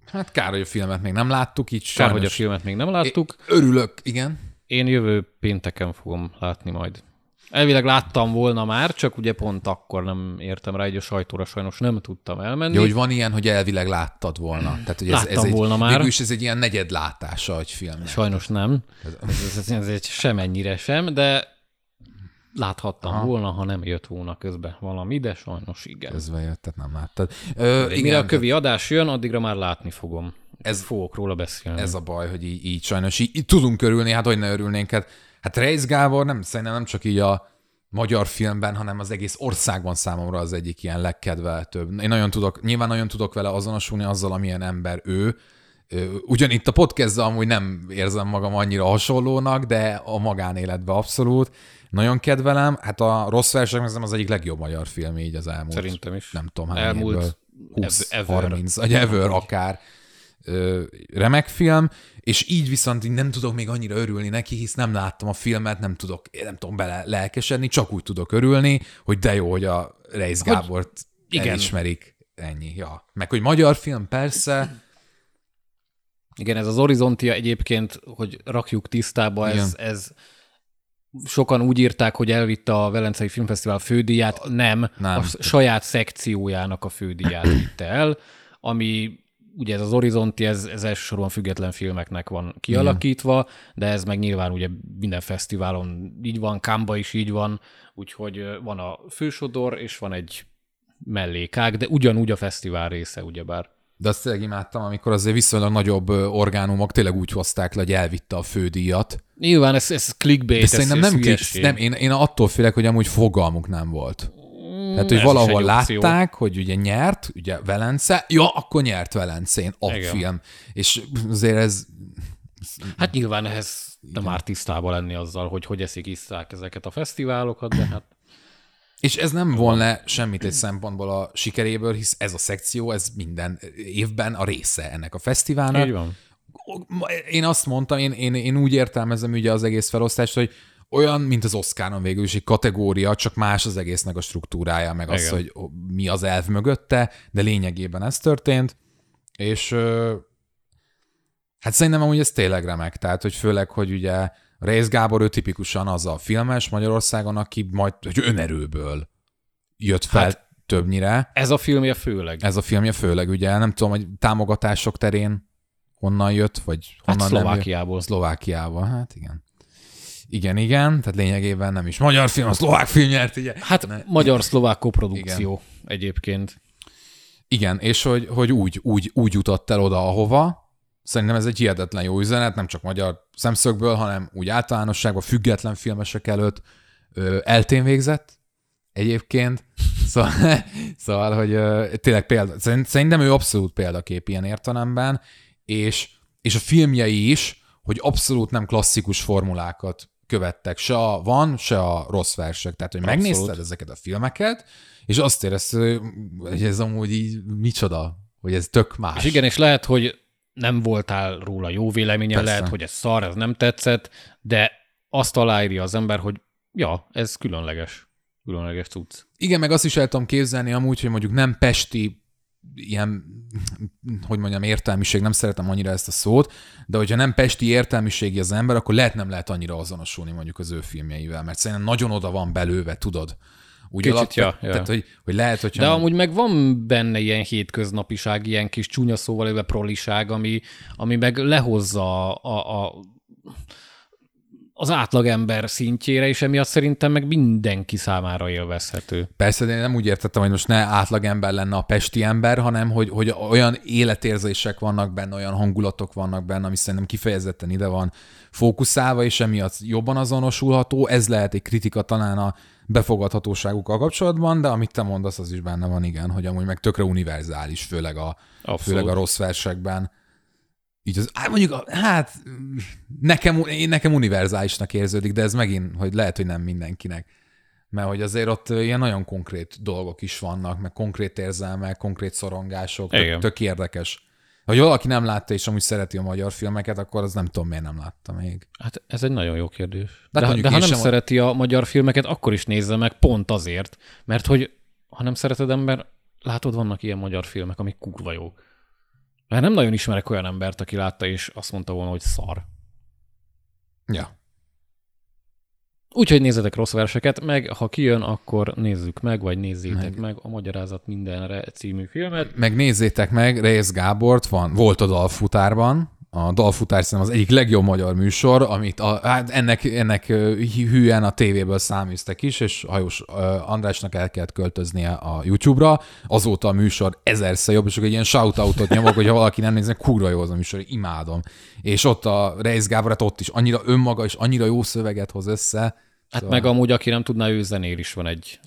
Hát kár, hogy a filmet még nem láttuk, így sajnos. Kár, hogy a filmet még nem láttuk. Örülök, igen. Én jövő pénteken fogom látni majd. Elvileg láttam volna már, csak ugye pont akkor nem értem rá, hogy a sajtóra sajnos nem tudtam elmenni. Jó, hogy van ilyen, hogy elvileg láttad volna. Tehát, hogy láttam volna már. Végülis ez egy ilyen negyedlátása egy filmnek. Sajnos nem. Ez semennyire sem, de láthattam volna, ha nem jött volna közbe valami, de sajnos igen. Közbe jött, tehát nem láttad. Mire a kövi adás jön, addigra már látni fogom. Fogok róla beszélni. Ez a baj, hogy így sajnos így tudunk örülni, hát hogy ne örülnénk. Hát Reisz Gábor szerintem nem csak így a magyar filmben, hanem az egész országban számomra az egyik ilyen legkedveltőbb. Én nyilván nagyon tudok vele azonosulni azzal, amilyen ember ő. Ugyan itt a podcastben amúgy nem érzem magam annyira hasonlónak, de a magánéletben abszolút. Nagyon kedvelem. Hát a Rossz Versek az egyik legjobb magyar film így az elmúlt. Szerintem is. Nem tudom, hány évből. 20-30, vagy ever akár. Remek film, és így viszont így nem tudok még annyira örülni neki, hisz nem láttam a filmet, nem tudom bele lelkesedni, csak úgy tudok örülni, hogy de jó, hogy a Reisz Gábort elismerik. Ennyi. Ja. Meg hogy magyar film, persze. Igen, ez az Horizontia egyébként, hogy rakjuk tisztába, ez sokan úgy írták, hogy elvitte a Velencei Filmfesztivál fődíját, nem. A saját szekciójának a fődíját vitte el, ami ugye ez az Horizonti, ez elsősorban független filmeknek van kialakítva, de ez meg nyilván ugye minden fesztiválon így van, Cannes-ban is így van, úgyhogy van a fősodor, és van egy mellékág, de ugyanúgy a fesztivál része, ugyebár. De azt tényleg imádtam, amikor azért viszonylag nagyobb orgánumok tényleg úgy hozták le, hogy elvitte a fődíjat. Nyilván ez clickbait, de szerintem ez hülyeség. Én attól félek, hogy amúgy fogalmuk nem volt. Tehát, hogy valahol látták, hogy ugye nyert, ugye Velence, akkor nyert Velencén a film. És azért ez... Hát nyilván ehhez már tisztában lenni azzal, hogy eszik-isszák ezeket a fesztiválokat, de hát... És ez nem volna semmit egy szempontból a sikeréből, hisz ez a szekció, ez minden évben a része ennek a fesztiválnak. Így van. Én azt mondtam, én úgy értelmezem ugye az egész felosztást, hogy olyan, mint az Oscaron végül is egy kategória, csak más az egésznek a struktúrája, meg az, hogy mi az elv mögötte, de lényegében ez történt, és hát szerintem amúgy ez tényleg remek, tehát hogy főleg, hogy ugye Reisz Gábor ő tipikusan az a filmes Magyarországon, aki majd hogy önerőből jött fel többnyire. Ez a filmje főleg, ugye nem tudom, hogy támogatások terén honnan jött, vagy honnan nem jött. Szlovákiából, hát igen. Igen, tehát lényegében nem is magyar film, a szlovák film nyert, ugye. Hát magyar-szlovák koprodukció egyébként. Igen, és hogy úgy jutott el oda, ahova. Szerintem ez egy hihetetlen jó üzenet, nem csak magyar szemszögből, hanem úgy általánosságban független filmesek előtt eltén végzett egyébként. Szóval hogy tényleg szerintem ő abszolút példakép ilyen értelemben, és a filmjei is, hogy abszolút nem klasszikus formulákat követtek, se a Van, se a Rossz Versek. Tehát, hogy megnézted ezeket a filmeket, és azt érezted, hogy ez amúgy így micsoda, hogy ez tök más. És igen, és lehet, hogy nem voltál róla jó véleménye, lehet, hogy ez szar, ez nem tetszett, de azt aláírja az ember, hogy ez különleges cucc. Igen, meg azt is el tudom képzelni amúgy, hogy mondjuk nem pesti, ilyen, hogy mondjam, értelmiség, nem szeretem annyira ezt a szót, de hogyha nem pesti értelmiségi az ember, akkor nem lehet annyira azonosulni mondjuk az ő filmjeivel, mert szerintem nagyon oda van belőve, tudod. Úgy kicsit, Tehát, hogy lehet, hogyha... De amúgy meg van benne ilyen hétköznapiság, ilyen kis csúnya szóval éve proliság, ami meg lehozza a az átlagember szintjére, és emiatt szerintem meg mindenki számára élvezhető. Persze, de én nem úgy értettem, hogy most ne átlagember lenne a pesti ember, hanem hogy olyan életérzések vannak benne, olyan hangulatok vannak benne, ami szerintem kifejezetten ide van fókuszálva, és emiatt jobban azonosulható. Ez lehet egy kritika talán a befogadhatóságukkal kapcsolatban, de amit te mondasz, az is benne van, igen, hogy amúgy meg tökre univerzális, főleg a rossz versekben. Így az, nekem univerzálisnak érződik, de ez megint, hogy lehet, hogy nem mindenkinek. Mert hogy azért ott ilyen nagyon konkrét dolgok is vannak, meg konkrét érzelmek, konkrét szorongások, tök érdekes. Ha valaki nem látta és amúgy szereti a magyar filmeket, akkor az nem tudom, miért nem látta még. Hát ez egy nagyon jó kérdés. De ha nem szereti a magyar filmeket, akkor is nézze meg pont azért, mert hogy ha nem szereted ember, látod, vannak ilyen magyar filmek, amik kurva jók. Mert nem nagyon ismerek olyan embert, aki látta, és azt mondta volna, hogy szar. Ja. Úgyhogy nézzetek rossz verseket, meg ha kijön, akkor nézzük meg, vagy nézzétek meg a Magyarázat Mindenre című filmet. Meg nézzétek meg, Reisz Gábort volt a Dalfutárban. A Dalfutár szerintem az egyik legjobb magyar műsor, amit ennek hűen a tévéből száműztek is, és Hajós Andrásnak el kellett költöznie a YouTube-ra. Azóta a műsor ezerszer jobb, és egy ilyen shout-outot nyomok, hogyha valaki nem nézne, kurva jó az a műsor, imádom. És ott a Reisz Gáborát ott is annyira önmaga, és annyira jó szöveget hoz össze. Hát szóval... meg amúgy, aki nem tudná, ő zenél is van egy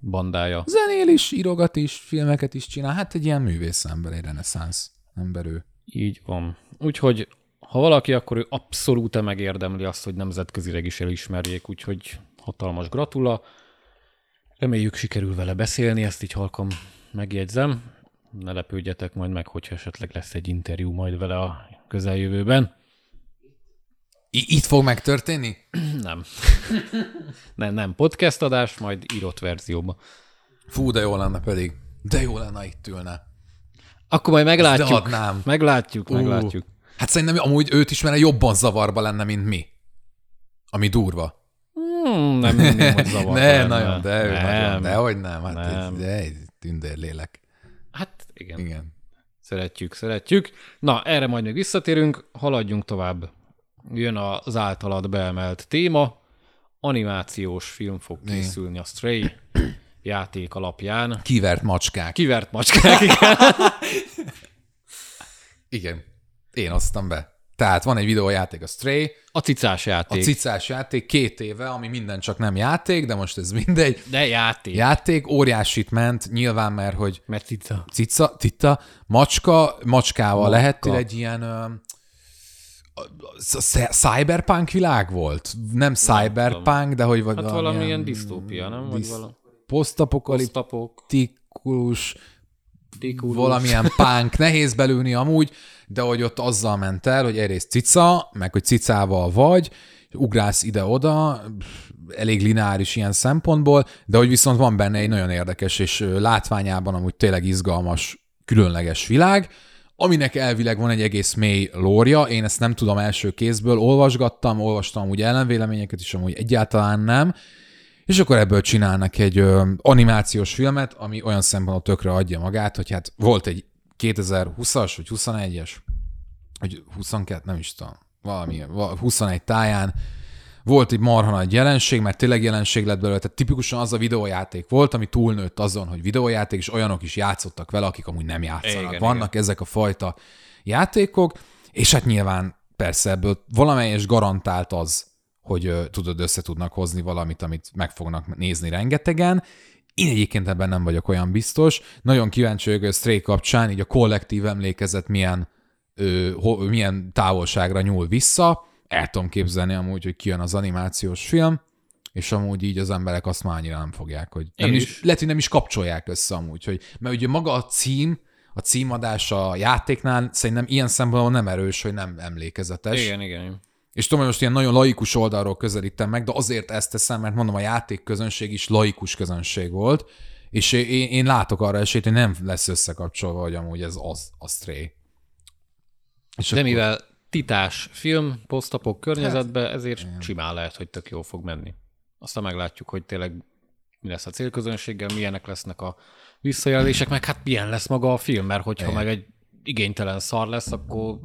bandája. Zenél is, írogat is, filmeket is csinál. Hát egy ilyen művész ember, egy reneszánsz ember ő. Így van. Úgyhogy, ha valaki, akkor ő abszolút megérdemli azt, hogy nemzetközileg is elismerjék, úgyhogy hatalmas gratula. Reméljük, sikerül vele beszélni, ezt így halkan megjegyzem. Ne lepődjetek majd meg, hogyha esetleg lesz egy interjú majd vele a közeljövőben. Itt fog megtörténni? Nem. nem podcast adás, majd írott verzióba. Fú, de jó lenne pedig. De jó lenne, itt ülne. Akkor majd meglátjuk. Hát szerintem amúgy őt ismerne jobban zavarba lenne, mint mi. Ami durva. Nem mindig, hogy zavarba lenne. Nagyon, de ő nagyon. Dehogy nem. Hát egy tündérlélek. Hát igen. Szeretjük. Na, erre majd még visszatérünk. Haladjunk tovább. Jön az általad beemelt téma. Animációs film fog készülni a Stray játék alapján. Kivert macskák, igen. Igen, én osztam be. Tehát van egy videójáték, a Stray. A cicás játék 2 éve, ami minden csak nem játék, de most ez mindegy. De játék. Játék, óriásit ment, nyilván mert hogy... Mert cica. Cica. Macskával lehettél egy ilyen... cyberpunk világ volt? Nem cyberpunk, de hogy... Hát valamilyen disztópia, nem? Vagy valami... Posztapokaliptikus, valamilyen punk, nehéz belülni amúgy, de hogy ott azzal ment el, hogy egyrészt cica, meg hogy cicával vagy, ugrálsz ide-oda, elég lineáris ilyen szempontból, de hogy viszont van benne egy nagyon érdekes és látványában amúgy tényleg izgalmas, különleges világ, aminek elvileg van egy egész mély lórja, én ezt nem tudom első kézből, olvastam amúgy ellenvéleményeket is, amúgy egyáltalán nem, és akkor ebből csinálnak egy animációs filmet, ami olyan szempontból tökre adja magát, hogy hát volt egy 2020-as, vagy 21-es, vagy 22, nem is tudom, valami, 21 táján volt egy marha nagy jelenség, mert tényleg jelenség lett belőle, tehát tipikusan az a videójáték volt, ami túlnőtt azon, hogy videójáték, és olyanok is játszottak vele, akik amúgy nem játszanak. Vannak ezek a fajta játékok, és hát nyilván persze ebből valamelyes garantált az, hogy tudod, össze tudnak hozni valamit, amit meg fognak nézni rengetegen. Én egyébként ebben nem vagyok olyan biztos. Nagyon kíváncsi vagyok, hogy a Stray kapcsán így a kollektív emlékezet milyen távolságra nyúl vissza. El tudom képzelni amúgy, hogy kijön az animációs film, és amúgy így az emberek azt már annyira nem fogják, hogy lehet, hogy nem is kapcsolják össze amúgy. Mert ugye maga a címadása a játéknál szerintem ilyen szempontból nem erős, hogy nem emlékezetes. Igen. És tudom, hogy most ilyen nagyon laikus oldalról közelítem meg, de azért ezt teszem, mert mondom, a játékközönség is laikus közönség volt, és én látok arra esélyt, hogy nem lesz összekapcsolva, hogy amúgy ez az a Stray. És de akkor... mivel titás film, posztapok környezetben, hát, ezért simán lehet, hogy tök jól fog menni. Aztán meglátjuk, hogy tényleg mi lesz a célközönséggel, milyenek lesznek a visszajelzések, meg hát milyen lesz maga a film, mert hogyha meg egy igénytelen szar lesz, akkor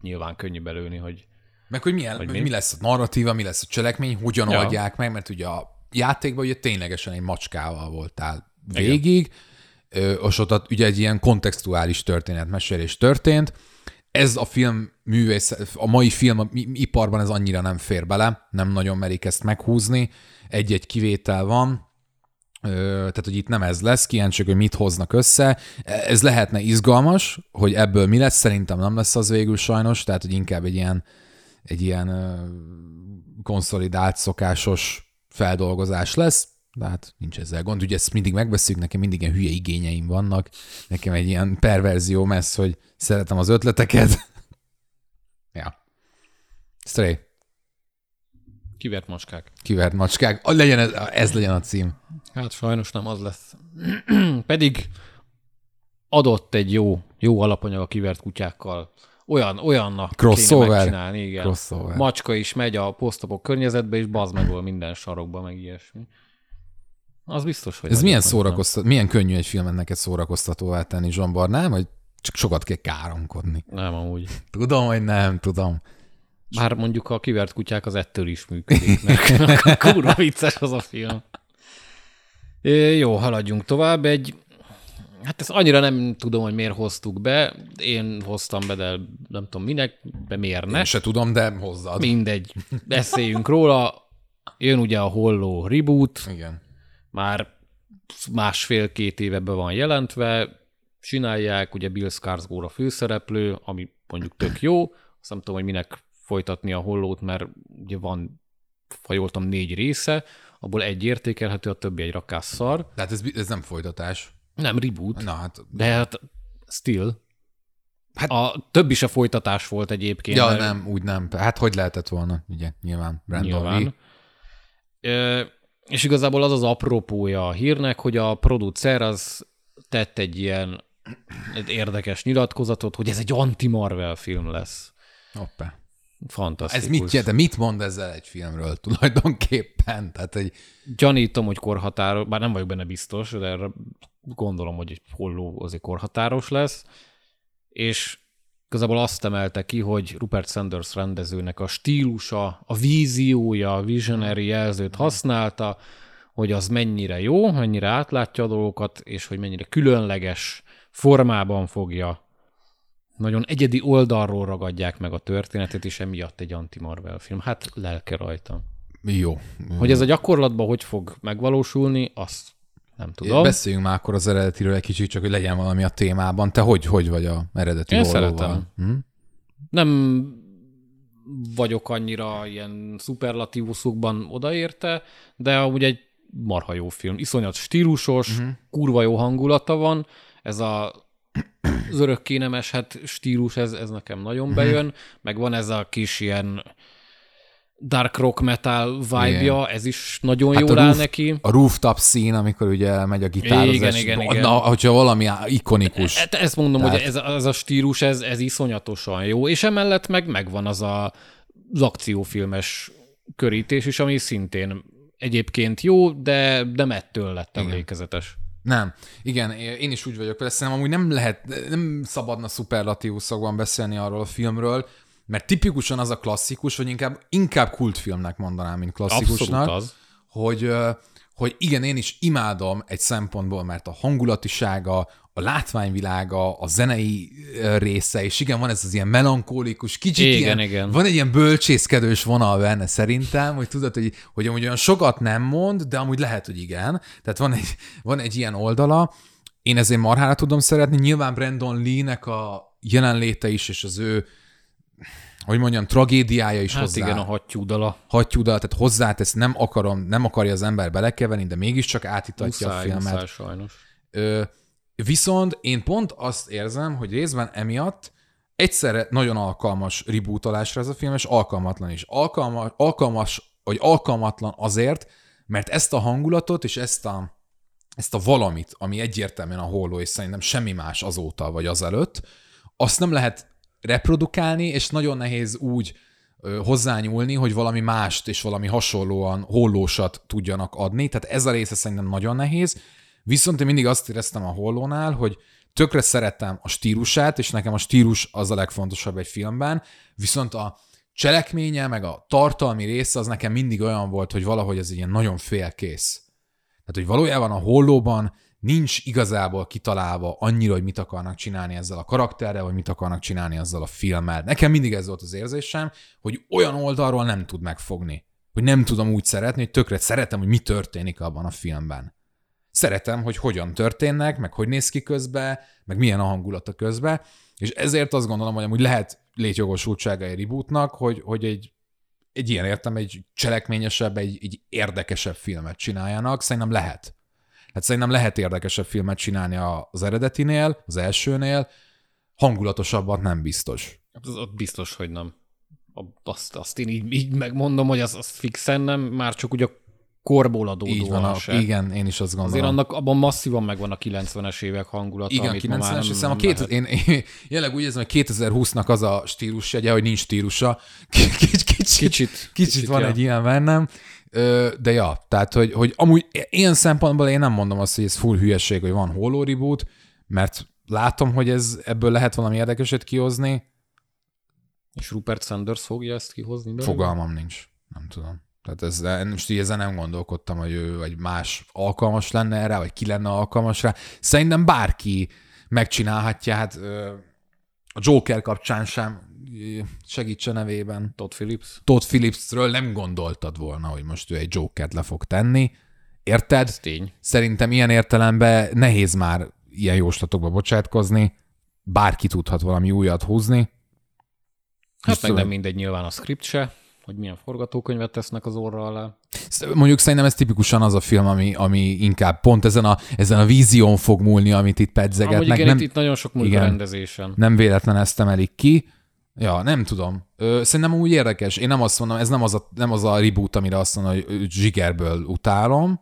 nyilván könnyű belőni, hogy Meg hogy mi lesz a narratíva, mi lesz a cselekmény, hogyan oldják meg, mert ugye a játékban ugye ténylegesen egy macskával voltál végig, és ott ugye egy ilyen kontextuális történetmesélés történt. Ez a film művészet, a mai film iparban ez annyira nem fér bele, nem nagyon merik ezt meghúzni, egy-egy kivétel van, tehát, hogy itt nem ez lesz, kíváncsiak, hogy mit hoznak össze. Ez lehetne izgalmas, hogy ebből mi lesz, szerintem nem lesz az végül sajnos, tehát, hogy inkább egy ilyen konszolidált, szokásos feldolgozás lesz, de hát nincs ezzel gond. Ugye ezt mindig megbeszéljük, nekem mindig ilyen hülye igényeim vannak, nekem egy ilyen perverzióm ez, hogy szeretem az ötleteket. Ja. Stray. Kivert macskák. Kivert macskák. Legyen ez legyen a cím. Hát sajnos nem az lesz. Pedig adott egy jó alapanyag a kivert kutyákkal. Olyannak crossover. Kéne megcsinálni. Igen. Crossover. Macska is megy a posztopok környezetbe, és bazd meg volt minden sarokba, meg ilyesmi. Az biztos, hogy... Ez milyen könnyű egy filmen neked szórakoztatóvá tenni, John Barnám, hogy csak sokat kell káromkodni. Nem, amúgy. Tudom, hogy nem, tudom. Bár mondjuk a kivert kutyák az ettől is működik, mert kurva vicces az a film. Jó, haladjunk tovább. Hát ezt annyira nem tudom, hogy miért hoztuk be. Én hoztam be, de nem tudom minek, de miért ne. Én se tudom, de hozzad. Mindegy. Beszéljünk róla. Jön ugye a Holló reboot. Igen. Már 1,5-2 éve be van jelentve. Csinálják, ugye Bill Skarsgård a főszereplő, ami mondjuk tök jó. Azt nem tudom, hogy minek folytatni a Hollót, mert ugye van, ha jól tudom, 4 része, abból egy értékelhető, a többi egy rakás szar. Tehát ez nem folytatás. Nem, reboot. Na, hát, de hát still. Hát, a többi se folytatás volt egyébként. Ja, mert... nem, úgy nem. Hát hogy lehetett volna, ugye, nyilván. Brandon Lee. És igazából az apropója a hírnek, hogy a producer az tett egy ilyen érdekes nyilatkozatot, hogy ez egy anti-Marvel film lesz. Hoppá. Fantasztikus. Ez mit jelent? Mit mond ezzel egy filmről tulajdonképpen? Tehát egy... Gyanítom, hogy korhatáros, bár nem vagyok benne biztos, de erre gondolom, hogy egy Holló azért korhatáros lesz, és igazából azt emelte ki, hogy Rupert Sanders rendezőnek a stílusa, a víziója, a visionary jelzőt használta, hogy az mennyire jó, mennyire átlátja a dolgokat, és hogy mennyire különleges formában fogja. Nagyon egyedi oldalról ragadják meg a történetet, és emiatt egy anti-Marvel film. Hát lelke rajta. Jó. Hogy ez a gyakorlatban hogy fog megvalósulni, azt nem tudom. Beszéljünk már akkor az eredetiről egy kicsit, csak hogy legyen valami a témában. Te hogy vagy az eredeti Hollóval? Én szeretem. Nem vagyok annyira ilyen szuperlatívuszokban odaérte, de ugye egy marha jó film. Iszonyat stílusos, kurva jó hangulata van. Ez az örökké nem eshet stílus, ez nekem nagyon bejön, meg van ez a kis ilyen dark rock metal vibe-ja, ez is nagyon hát jól áll neki. A rooftop scene, amikor ugye megy a gitározás. Igen. Na, hogyha valami ikonikus. Ezt mondom, tehát... hogy ez a stílus, ez iszonyatosan jó, és emellett megvan az akciófilmes körítés is, ami szintén egyébként jó, de nem ettől lett emlékezetes. Nem. Igen, én is úgy vagyok vele, szerintem amúgy nem szabadna szuperlatívuszokban beszélni arról a filmről, mert tipikusan az a klasszikus, hogy inkább kultfilmnek mondanám, mint klasszikusnak. Abszolút az. Hogy igen, én is imádom egy szempontból, mert a hangulatisága, a látványvilága, a zenei része, és igen, van ez az ilyen melankólikus, kicsit igen. Van egy ilyen bölcsészkedős vonal benne szerintem, hogy tudod, hogy amúgy olyan sokat nem mond, de amúgy lehet, hogy igen. Tehát van egy ilyen oldala. Én ezért marhára tudom szeretni. Nyilván Brandon Lee-nek a jelenléte is, és az ő, hogy mondjam, tragédiája is hozzá. Hát igen, a hattyúdala, tehát hozzátesz, nem akarja az ember belekeverni, de mégiscsak átítatja a filmet. Muszáj, sajnos. Viszont én pont azt érzem, hogy részben emiatt egyszerre nagyon alkalmas rebootolásra ez a film, és alkalmatlan is. Alkalmatlan azért, mert ezt a hangulatot és ezt a valamit, ami egyértelműen a Holló, és szerintem semmi más azóta vagy azelőtt, azt nem lehet reprodukálni, és nagyon nehéz úgy hozzányúlni, hogy valami mást és valami hasonlóan hollósat tudjanak adni. Tehát ez a része szerintem nagyon nehéz. Viszont én mindig azt éreztem a Hollónál, hogy tökre szerettem a stílusát, és nekem a stílus az a legfontosabb egy filmben, viszont a cselekménye, meg a tartalmi része az nekem mindig olyan volt, hogy valahogy ez ilyen nagyon félkész. Tehát, hogy valójában a Hollóban nincs igazából kitalálva annyira, hogy mit akarnak csinálni ezzel a karakterrel, vagy mit akarnak csinálni ezzel a filmmel. Nekem mindig ez volt az érzésem, hogy olyan oldalról nem tud megfogni. Hogy nem tudom úgy szeretni, hogy tökre szeretem, hogy mi történik abban a filmben. Szeretem, hogy hogyan történnek, meg hogy néz ki közben, meg milyen a hangulata közben, és ezért azt gondolom, hogy amúgy lehet létjogosultsága egy rebootnak, hogy egy ilyen értelemben egy cselekményesebb, egy érdekesebb filmet csináljanak. Szerintem lehet. Hát szerintem lehet érdekesebb filmet csinálni az eredetinél, az elsőnél, hangulatosabbat nem biztos. Ott biztos, hogy nem. Azt én így megmondom, hogy az fixen nem, már csak ugye a korból adódóan se. Igen, én is azt gondolom. Azért abban masszívan megvan a 90-es évek hangulata. Igen, amit 90-es, már hiszem én jelenleg úgy érzem, hogy 2020-nak az a stílusjegye, hogy nincs stílusa. Kicsit van egy ilyen bennem. De ja, tehát, hogy amúgy ilyen szempontból én nem mondom azt, hogy ez full hülyeség, hogy van Holló reboot, mert látom, hogy ebből lehet valami érdekeset kihozni. És Rupert Sanders fogja ezt kihozni? Belőle? Fogalmam nincs. Nem tudom. Tehát most így ezen nem gondolkodtam, hogy ő vagy más alkalmas lenne erre, vagy ki lenne alkalmas rá. Szerintem bárki megcsinálhatja, hát a Joker kapcsán sem, segítse nevében. Todd Phillipsről nem gondoltad volna, hogy most ő egy Jokert le fog tenni. Érted? Ez tény. Szerintem ilyen értelemben nehéz már ilyen jóslatokba bocsátkozni. Bárki tudhat valami újat húzni. Hát meg nem mindegy nyilván a script se, hogy milyen forgatókönyvet tesznek az orra alá. Mondjuk szerintem ez tipikusan az a film, ami inkább pont ezen a vízión fog múlni, amit itt pedzegetnek. Amúgy igen, itt nagyon sok múlik a rendezésen. Nem véletlen ezt emelik ki. Ja, nem tudom. Szerintem úgy érdekes. Én nem azt mondom, ez nem az a reboot, amire azt mondom, hogy zsigerből utálom,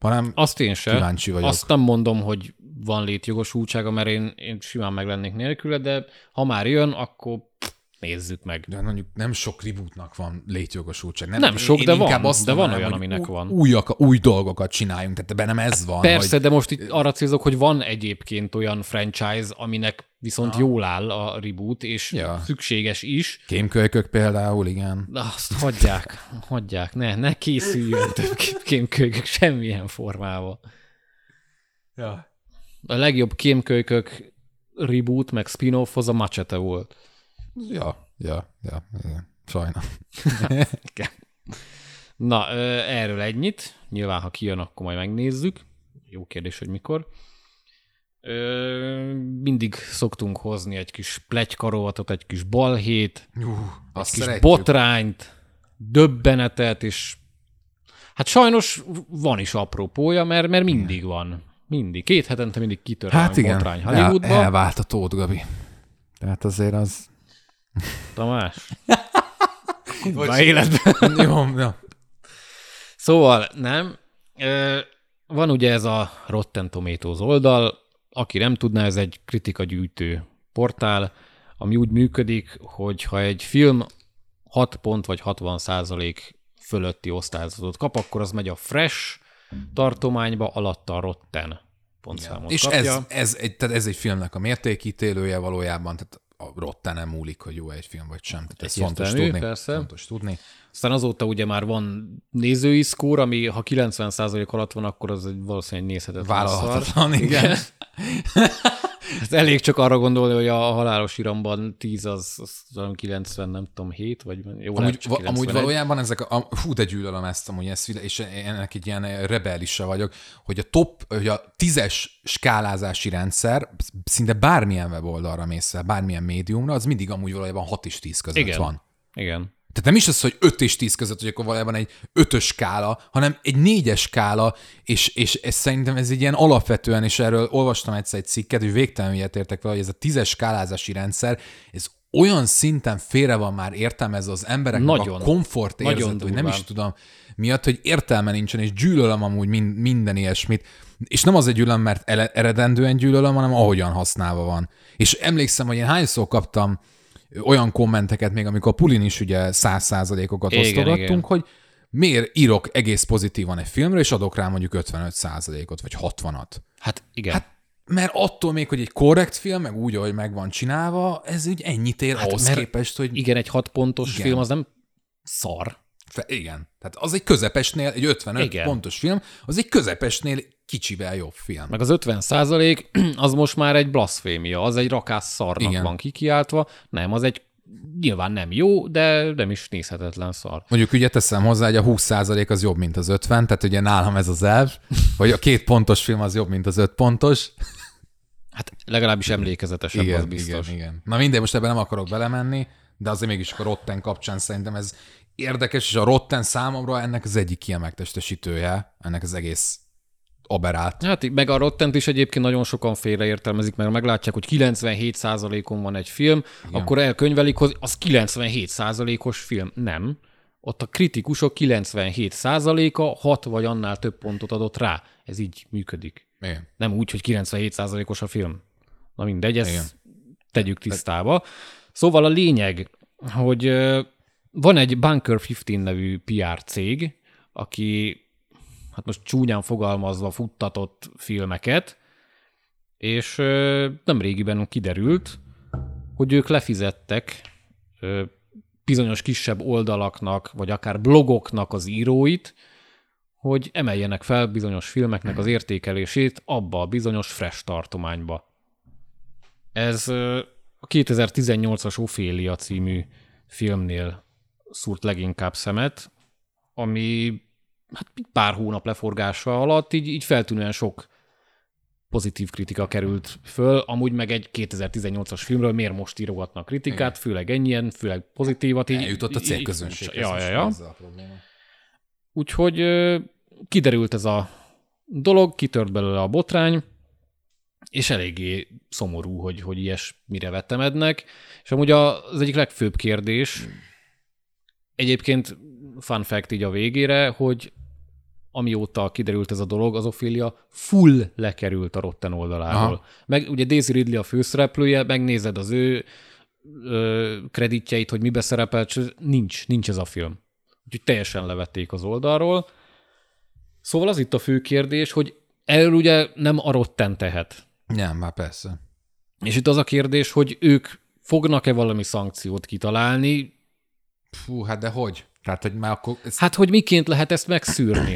hanem azt én sem. Kíváncsi vagyok. Azt nem mondom, hogy van létjogosultsága, mert én simán meg lennék nélküle, de ha már jön, akkor nézzük meg. De mondjuk nem sok rebootnak van létjogosultság. Nem sok, de van olyan, aminek van. Új dolgokat csináljunk, tehát bennem ez van. Persze, de most itt arra célzok, hogy van egyébként olyan franchise, aminek viszont jól áll a reboot, és szükséges is. Kémkölykök például, igen. Azt hagyják. Ne készüljön több kémkölykök semmilyen formában. Ja. A legjobb kémkölykök reboot, meg spin-off az a Machete volt. Ja. Sajna. Na, erről ennyit. Nyilván, ha kijön, akkor majd megnézzük. Jó kérdés, hogy mikor. Mindig szoktunk hozni egy kis pletykarovatot, egy kis balhét, egy kis botrányt, döbbenetet, és hát sajnos van is apropója, mert mindig van. Mindig. 2 hetente mindig kitör a botrány Hollywoodba. Elvált a Tóth Gabi. Tehát azért az... Tamás. Kurva életben. Jó. Szóval nem. Van ugye ez a Rotten Tomatoes oldal, aki nem tudná, ez egy kritikagyűjtő portál, ami úgy működik, hogy ha egy film 6 pont vagy 60% fölötti osztályzatot kap, akkor az megy a fresh tartományba, alatta a rotten pontszámot kapja. És ez egy filmnek a mértékítélője valójában, tehát a rottenen múlik, hogy jó egy film vagy sem. Tehát ez fontos tudni. Aztán azóta ugye már van nézői szkór, ami ha 90% alatt van, akkor az valószínűleg nézhetetlen. Vállalhatatlan, igen. Hát elég csak arra gondolni, hogy a halálos iramban 10 az 90, nem tudom, 7, vagy jó, amúgy valójában ezek fú, de gyűlölöm ezt amúgy, és ennek egy ilyen rebellise vagyok, hogy a 10-es skálázási rendszer szinte bármilyen weboldalra mész el, bármilyen médiumra, az mindig amúgy valójában 6 és 10 között van. Igen. Tehát nem is az, hogy 5 és 10 között, hogy akkor valójában egy 5-ös skála, hanem egy 4-es skála, és ez szerintem ez egy ilyen alapvetően, és erről olvastam egyszer egy cikket, hogy végtelenül ilyet értek vele, hogy ez a 10-es skálázási rendszer, ez olyan szinten félre van már értelmezve az embereknek a komfort érzet, hogy nem is tudom miatt, hogy értelme nincsen, és gyűlölöm amúgy minden ilyesmit. És nem azért gyűlölöm, mert eredendően gyűlölöm, hanem ahogyan használva van. És emlékszem, hogy én hányszor kaptam olyan kommenteket még, amikor a Pulin is ugye 100%-okat osztogattunk, hogy miért írok egész pozitívan egy filmről, és adok rá mondjuk 55%-ot, vagy 60-at. Hát igen. Hát Mert attól még, hogy egy korrekt film, meg úgy, ahogy meg van csinálva, ez úgy ennyit ér hát ahhoz képest, hogy... Igen, egy 6 pontos igen. film, az nem szar. Igen. Tehát az egy közepesnél, egy 55 igen. pontos film, az egy közepesnél kicsivel jobb film. Meg az 50% az most már egy blaszfémia, az egy rakás szarnak igen. van kikiáltva. Nem, az egy nyilván nem jó, de nem is nézhetetlen szar. Mondjuk ugye teszem hozzá, hogy a 20% az jobb, mint az 50, tehát ugye nálam ez az elv, hogy a 2 pontos film az jobb, mint az 5 pontos. Hát legalábbis emlékezetesebb, igen, az biztos. Igen, igen. Na mindegy, most ebben nem akarok belemenni, de azért mégis a Rotten kapcsán szerintem ez érdekes, és a Rotten számomra ennek az egyik ilyen megtestesítője, ennek az egész aberát. Hát meg a Rottent is egyébként nagyon sokan félreértelmezik, mert meglátják, hogy 97%-on van egy film, igen. akkor elkönyvelik, hogy az 97%-os film. Nem. Ott a kritikusok 97%-a 6 vagy annál több pontot adott rá. Ez így működik. Igen. Nem úgy, hogy 97%-os a film. Na mindegy, ezt igen. tegyük tisztába. Szóval a lényeg, hogy van egy Bunker 15 nevű PR cég, aki hát most csúnyán fogalmazva futtatott filmeket, és nemrégiben kiderült, hogy ők lefizettek bizonyos kisebb oldalaknak, vagy akár blogoknak az íróit, hogy emeljenek fel bizonyos filmeknek az értékelését abba a bizonyos fresh tartományba. Ez a 2018-as Offélia című filmnél szúrt leginkább szemet, ami hát pár hónap leforgása alatt így feltűnően sok pozitív kritika került föl, amúgy meg egy 2018-as filmről miért most írogatnak kritikát, igen. főleg ennyien, főleg pozitívat. Így, eljutott a célközönséghez. Ja. Úgyhogy kiderült ez a dolog, kitört belőle a botrány, és eléggé szomorú, hogy ilyesmire vetemednek. És amúgy az egyik legfőbb kérdés, egyébként fun fact így a végére, hogy amióta kiderült ez a dolog, az Offélia full lekerült a Rotten oldaláról. Aha. Meg ugye Daisy Ridley a főszereplője, megnézed az ő kreditjeit, hogy mibe szerepelt, nincs ez a film. Úgyhogy teljesen levették az oldalról. Szóval az itt a fő kérdés, hogy erről ugye nem a Rotten tehet. Nem, már persze. És itt az a kérdés, hogy ők fognak-e valami szankciót kitalálni? Fú, hát de hogy? Tehát, hogy már akkor ezt... Hát, hogy miként lehet ezt megszűrni?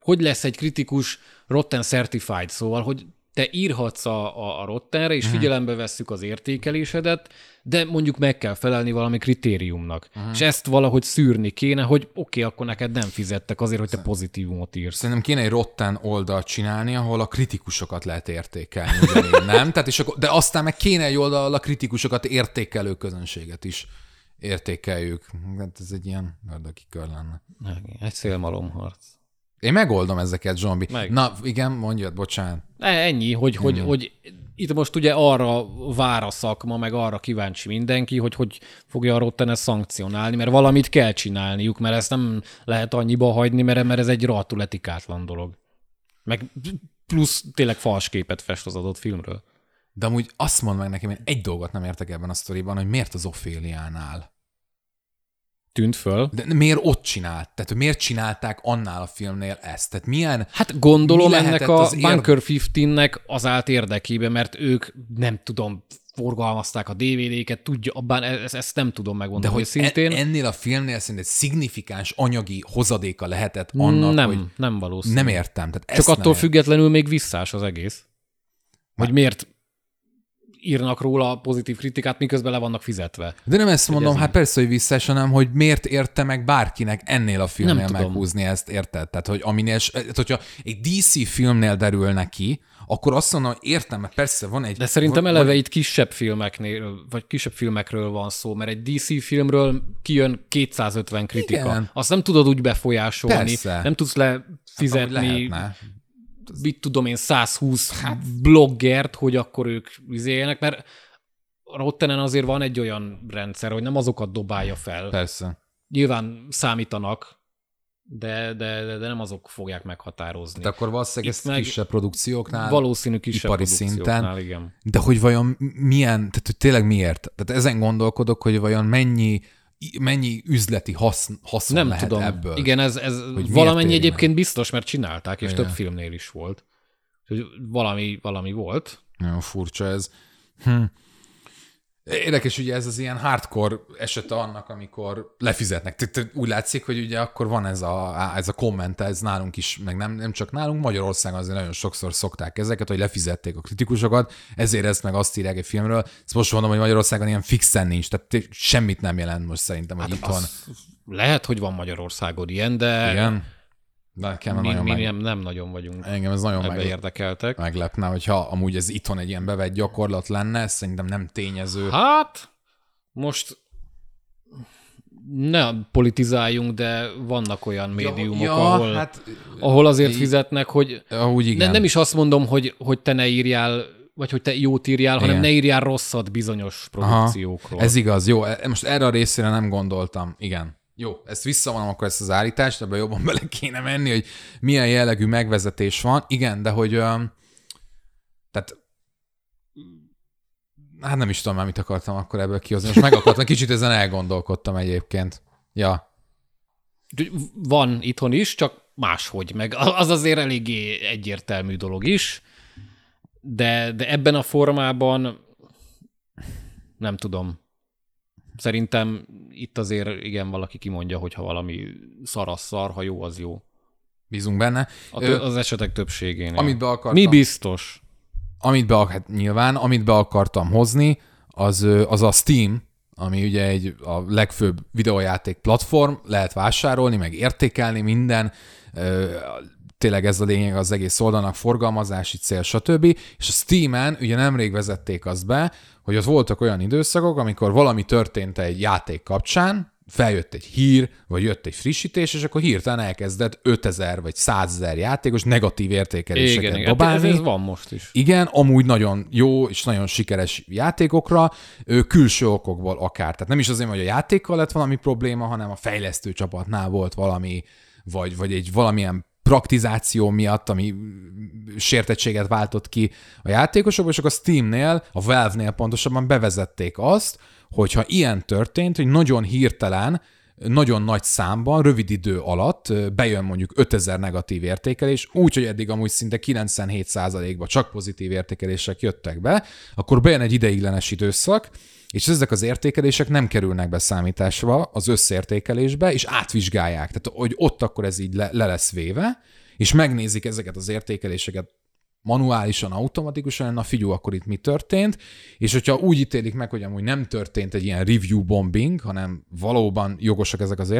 hogy lesz egy kritikus Rotten Certified, szóval, hogy te írhatsz a Rottenre, és figyelembe vesszük az értékelésedet, de mondjuk meg kell felelni valami kritériumnak. És ezt valahogy szűrni kéne, hogy oké, akkor neked nem fizettek azért, hogy te pozitívumot írsz. Szerintem kéne egy Rotten oldalt csinálni, ahol a kritikusokat lehet értékelni. Nem? Tehát és akkor, de aztán meg kéne egy oldal a kritikusokat értékelő közönséget is értékeljük. Hát ez egy ilyen ördögi kör lenne. Egy szélmalomharc. Én megoldom ezeket, zombi. Meg. Na, igen, mondjad, bocsánat. Ennyi, hogy itt most ugye arra vár a szakma, meg arra kíváncsi mindenki, hogy fogja a Rotten ezt szankcionálni, mert valamit kell csinálniuk, mert ezt nem lehet annyiba hagyni, mert ez egy rohadtul etikátlan dolog. Meg plusz tényleg fals képet fest az adott filmről. De amúgy azt mondd meg nekem, én egy dolgot nem értek ebben a sztoriban, hogy miért az Offéliánál tűnt föl. De miért ott csinált? Tehát miért csinálták annál a filmnél ezt? Tehát milyen... Hát gondolom ennek a Bunker 15-nek az állt érdekében, mert ők nem tudom, forgalmazták a DVD-ket, tudja, abban ezt nem tudom megmondani. De hogy szintén... ennél a filmnél szintén egy szignifikáns anyagi hozadéka lehetett annak, nem, hogy... Nem valószínű. Nem értem. Tehát csak attól függetlenül még visszás az egész. Hogy miért írnak róla a pozitív kritikát, miközben le vannak fizetve. De nem ezt mondom, hát persze, hogy visszás, hanem, hogy miért érte meg bárkinek ennél a filmnél meghúzni ezt, érted? Tehát, hogy aminél, hogyha egy DC filmnél derül neki, akkor azt mondom, hogy értem, mert persze van egy... De szerintem eleve itt kisebb filmeknél, vagy kisebb filmekről van szó, mert egy DC filmről kijön 250 kritika. Igen. Azt nem tudod úgy befolyásolni, persze. Nem tudsz lefizetni... Hát, mit tudom én, 120 bloggert, hogy akkor ők vizéljenek, mert Rottenen azért van egy olyan rendszer, hogy nem azokat dobálja fel. Persze. Nyilván számítanak, de nem azok fogják meghatározni. De akkor valószínűleg ezt kisebb produkcióknál, valószínű kisebb ipari szinten, igen. De hogy vajon milyen, tehát hogy tényleg miért? Tehát ezen gondolkodok, hogy vajon mennyi üzleti haszon nem lehet tudom. Ebből. Igen, ez valamennyi egyébként biztos, mert csinálták, és igen. több filmnél is volt. Valami volt. Nagyon furcsa ez. Érdekes, ugye ez az ilyen hardcore esete annak, amikor lefizetnek. Úgy látszik, hogy ugye akkor van ez a komment, ez nálunk is, meg nem csak nálunk, Magyarországon azért nagyon sokszor szokták ezeket, hogy lefizették a kritikusokat, ezért ezt meg azt írják egy filmről. Ezt most mondom, hogy Magyarországon ilyen fixen nincs, tehát semmit nem jelent most szerintem, hogy hát itthon. Lehet, hogy van Magyarországon ilyen, de... Igen. Mi nem nagyon vagyunk. Engem ez nagyon érdekeltek. Meglepne, hogyha amúgy ez itthon egy ilyen bevett gyakorlat lenne, ez szerintem nem tényező. Hát, most ne politizáljunk, de vannak olyan médiumok, ahol azért fizetnek, hogy nem is azt mondom, hogy te ne írjál, vagy hogy te jót írjál, hanem ne írjál rosszat bizonyos produkciókról. Aha, ez igaz, jó. Most erre a részére nem gondoltam. Igen. Jó, ezt visszavonom akkor ezt az állítást, ebben jobban bele kéne menni, hogy milyen jellegű megvezetés van. Igen, de hogy... Tehát... Hát nem is tudom már, mit akartam akkor ebből kihozni. Most megakadtam, kicsit ezen elgondolkodtam egyébként. Ja. Van itthon is, csak máshogy. Meg az azért eléggé egyértelmű dolog is, de ebben a formában nem tudom. Szerintem itt azért igen valaki kimondja, hogyha valami szar az szar, ha jó az jó. Bízunk benne. Az esetek többségénél. Amit be akartam, mi biztos? Hát nyilván, amit be akartam hozni, az a Steam, ami ugye a legfőbb videójáték platform, lehet vásárolni, meg értékelni minden, tényleg ez a lényeg az egész oldalnak, forgalmazási cél, stb. És a Steamen ugye nemrég vezették azt be, hogy ott voltak olyan időszakok, amikor valami történt egy játék kapcsán, feljött egy hír, vagy jött egy frissítés, és akkor hirtelen elkezdett 5000 vagy 100 000 játékos negatív értékeléseket dobálni. Igen, ez van most is. Igen, amúgy nagyon jó és nagyon sikeres játékokra, külső okokból akár. Tehát nem is azért, hogy a játékkal lett valami probléma, hanem a fejlesztő csapatnál volt valami, vagy egy valamilyen praktizáció miatt, ami sértettséget váltott ki a játékosokból, és akkor a Steamnél, a Valve-nél pontosabban bevezették azt, hogyha ilyen történt, hogy nagyon hirtelen, nagyon nagy számban, rövid idő alatt bejön mondjuk 5000 negatív értékelés, úgyhogy eddig amúgy szinte 97%-ban csak pozitív értékelések jöttek be, akkor bejön egy ideiglenes időszak, és ezek az értékelések nem kerülnek be számításba az összértékelésbe, és átvizsgálják. Tehát, hogy ott akkor ez így le lesz véve, és megnézik ezeket az értékeléseket manuálisan, automatikusan, na figyelj, akkor itt mi történt, és hogyha úgy ítélik meg, hogy amúgy nem történt egy ilyen review bombing, hanem valóban jogosak ezek az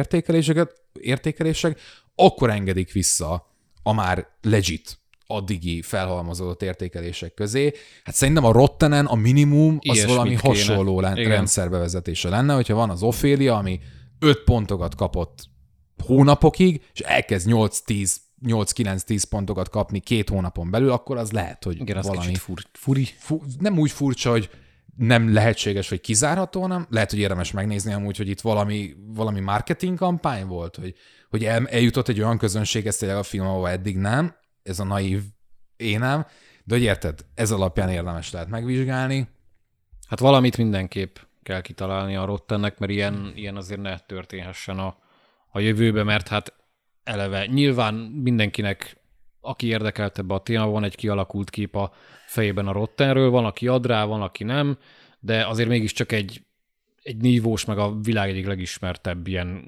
értékelések, akkor engedik vissza a már legit addigi felhalmozódott értékelések közé. Hát szerintem a Rottenen a minimum az valami hasonló rendszerbevezetése lenne, hogyha van az Offélia, ami 5 pontokat kapott hónapokig, és elkezd 8-9-10 pontokat kapni 2 hónapon belül, akkor az lehet, hogy igen, valami... nem úgy furcsa, hogy nem lehetséges, hogy kizárható, hanem lehet, hogy érdemes megnézni amúgy, hogy itt valami marketing kampány volt, hogy eljutott egy olyan közönség, ezt a film, ahol eddig nem, ez a naív énem, de hogy érted, ez alapján érdemes lehet megvizsgálni. Hát valamit mindenképp kell kitalálni a Rottennek, mert ilyen azért ne történhessen a jövőbe, mert hát eleve nyilván mindenkinek, aki érdekelt ebbe a téma, van egy kialakult kép a fejében a Rottenről, van, aki ad rá, van, aki nem, de azért mégiscsak egy nívós, meg a világ egyik legismertebb ilyen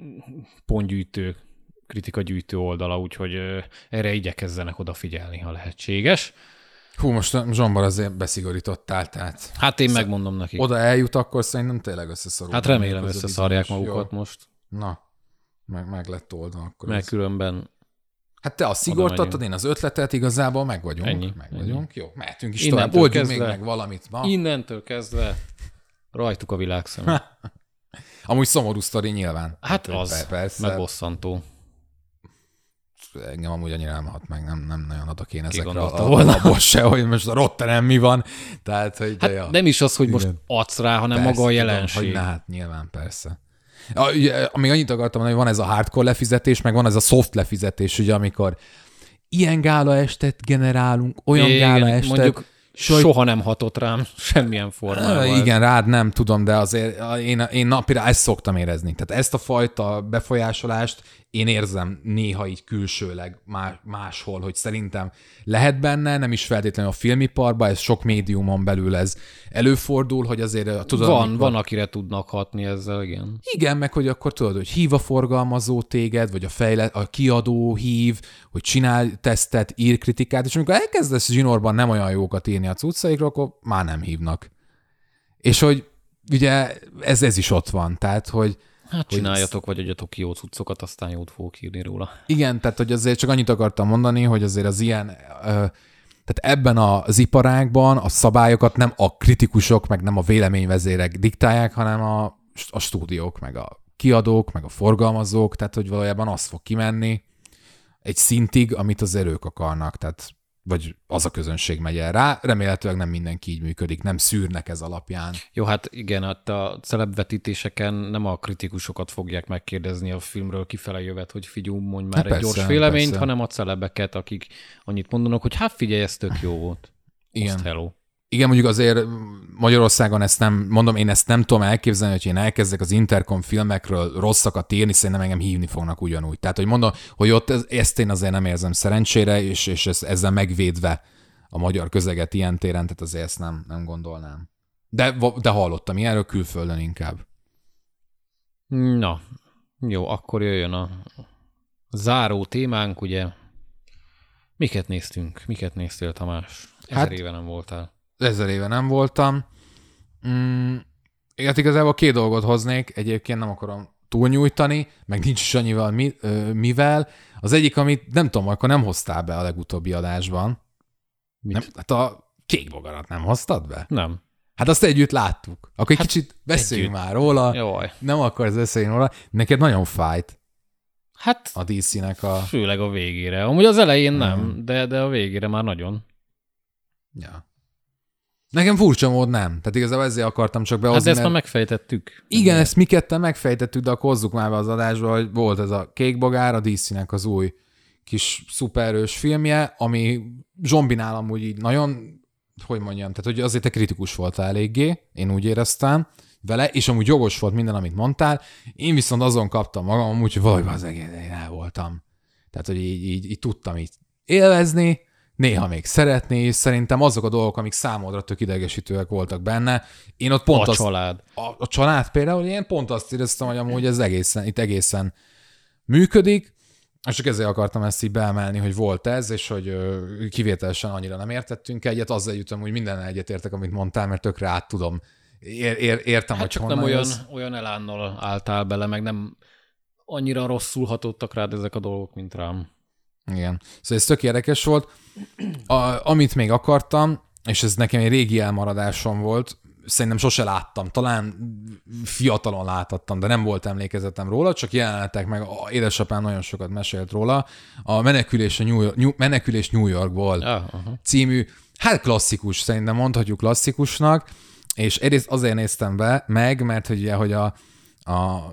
pontgyűjtő, kritikagyűjtő oldala, úgyhogy erre igyekezzenek odafigyelni, ha lehetséges. Hú, most Zsombar azért beszigorítottál, tehát... Hát én megmondom nekik. Oda eljut, akkor szerintem tényleg összeszorulnak. Hát remélem összeszarják magukat most. Na, meg lett oldva akkor. Meg különben... Hát te azt szigortattad, én az ötletet, igazából meg vagyunk. Ennyi. Jó, mehetünk is tovább. Oldjunk még meg valamit ma. Innentől kezdve rajtuk a világszemét. Amúgy szomorú sztori nyilván. Hát az, persze. Megbosszantó. Engem amúgy annyira nem hat meg, nem nagyon adok én ezekre abból se, hogy most a Rottenen mi van. Tehát, hogy hát ja. Nem is az, hogy most adsz rá, hanem persze, maga a jelenség. Tudom, hát nyilván persze. Még annyit akartam mondani, hogy van ez a hardcore lefizetés, meg van ez a soft lefizetés, ugye, amikor ilyen gála estet generálunk, olyan gála estet. Mondjuk soha nem hatott rám semmilyen formában. Igen, rád nem tudom, de azért én napirá ezt szoktam érezni. Tehát ezt a fajta befolyásolást én érzem néha így külsőleg máshol, hogy szerintem lehet benne, nem is feltétlenül a filmiparban, ez sok médiumon belül ez előfordul, hogy azért... Tudod, van, akire tudnak hatni ezzel, igen. Igen, meg hogy akkor tudod, hogy hív a forgalmazó téged, vagy a kiadó hív, hogy csinál tesztet, ír kritikát, és amikor elkezdesz zsinórban nem olyan jókat írni a cuccaikról, akkor már nem hívnak. És hogy ugye ez is ott van, tehát hogy hát csináljatok, vagy adjatok ki jó cuccokat, aztán jót fogok írni róla. Igen, tehát hogy azért csak annyit akartam mondani, hogy azért az ilyen, tehát ebben az iparágban a szabályokat nem a kritikusok, meg nem a véleményvezérek diktálják, hanem a stúdiók, meg a kiadók, meg a forgalmazók, tehát hogy valójában az fog kimenni egy szintig, amit az erők akarnak, tehát vagy az a közönség megy el rá, remélhetőleg nem mindenki így működik, nem szűrnek ez alapján. Jó, hát igen, hát a celebvetítéseken nem a kritikusokat fogják megkérdezni a filmről kifele jövet, hogy figyú, mondj már egy gyors véleményt, persze. Hanem a celebeket, akik annyit mondanak, hogy hát figyelj, ez tök jó volt. Igen. Igen, mondjuk azért Magyarországon ezt nem, mondom, én ezt nem tudom elképzelni, hogy én elkezdek az Intercom filmekről rosszakat írni, szerintem engem hívni fognak ugyanúgy. Tehát, hogy mondom, hogy ott ezt én azért nem érzem szerencsére, és ezzel megvédve a magyar közeget ilyen téren, tehát azért ezt nem gondolnám. De hallottam ilyenről külföldön inkább. Na, jó, akkor jöjjön a záró témánk, ugye. Miket néztünk? Miket néztél, Tamás? 1000 éve nem voltál. 1000 éve nem voltam. Hát igazából 2 dolgot hoznék, egyébként nem akarom túlnyújtani, meg nincs is annyival mivel. Az egyik, amit nem tudom, akkor nem hoztál be a legutóbbi adásban. Mit? Nem, hát a kék bogarat nem hoztad be? Nem. Hát azt együtt láttuk. Akkor egy kicsit beszéljünk már róla. Jaj. Nem akarsz beszélni róla. Neked nagyon fájt. Hát a DC-nek a... Főleg a végére. Amúgy az elején nem, de a végére már nagyon. Ja. Nekem furcsa mód nem. Tehát igazából ezért akartam csak behozni. Hát ezt már megfejtettük. Igen, ezt mi ketten megfejtettük, de akkor hozzuk már be az adásba, hogy volt ez a Kék Bogár, a DC-nek az új kis szupererős filmje, ami zsombinál amúgy így nagyon, hogy mondjam, tehát hogy azért te kritikus voltál eléggé, én úgy éreztem vele, és amúgy jogos volt minden, amit mondtál, én viszont azon kaptam magam, amúgy, hogy valójában az egész, én el voltam. Tehát, hogy így tudtam így élvezni, néha még szeretni, és szerintem azok a dolgok, amik számodra tök idegesítőek voltak benne, én ott pont család. A család például, én pont azt éreztem, hogy amúgy ez egészen működik, és csak ezért akartam ezt így beemelni, hogy volt ez, és hogy kivételesen annyira nem értettünk egyet, azzal jutom, hogy mindennel egyetértek, amit mondtál, mert tökre át tudom. Értem, hát hogy csak nem olyan elánnal álltál bele, meg nem annyira rosszul hatottak rád ezek a dolgok, mint rám. Igen. Szóval ez tök érdekes volt. Amit még akartam, és ez nekem egy régi elmaradásom volt, szerintem sose láttam, talán fiatalon láthattam, de nem volt emlékezetem róla, csak jelenetek meg, édesapám nagyon sokat mesélt róla, a Menekülés New Yorkból című, hát klasszikus, szerintem mondhatjuk klasszikusnak, és egyrészt azért néztem be meg, mert hogy ugye, hogy a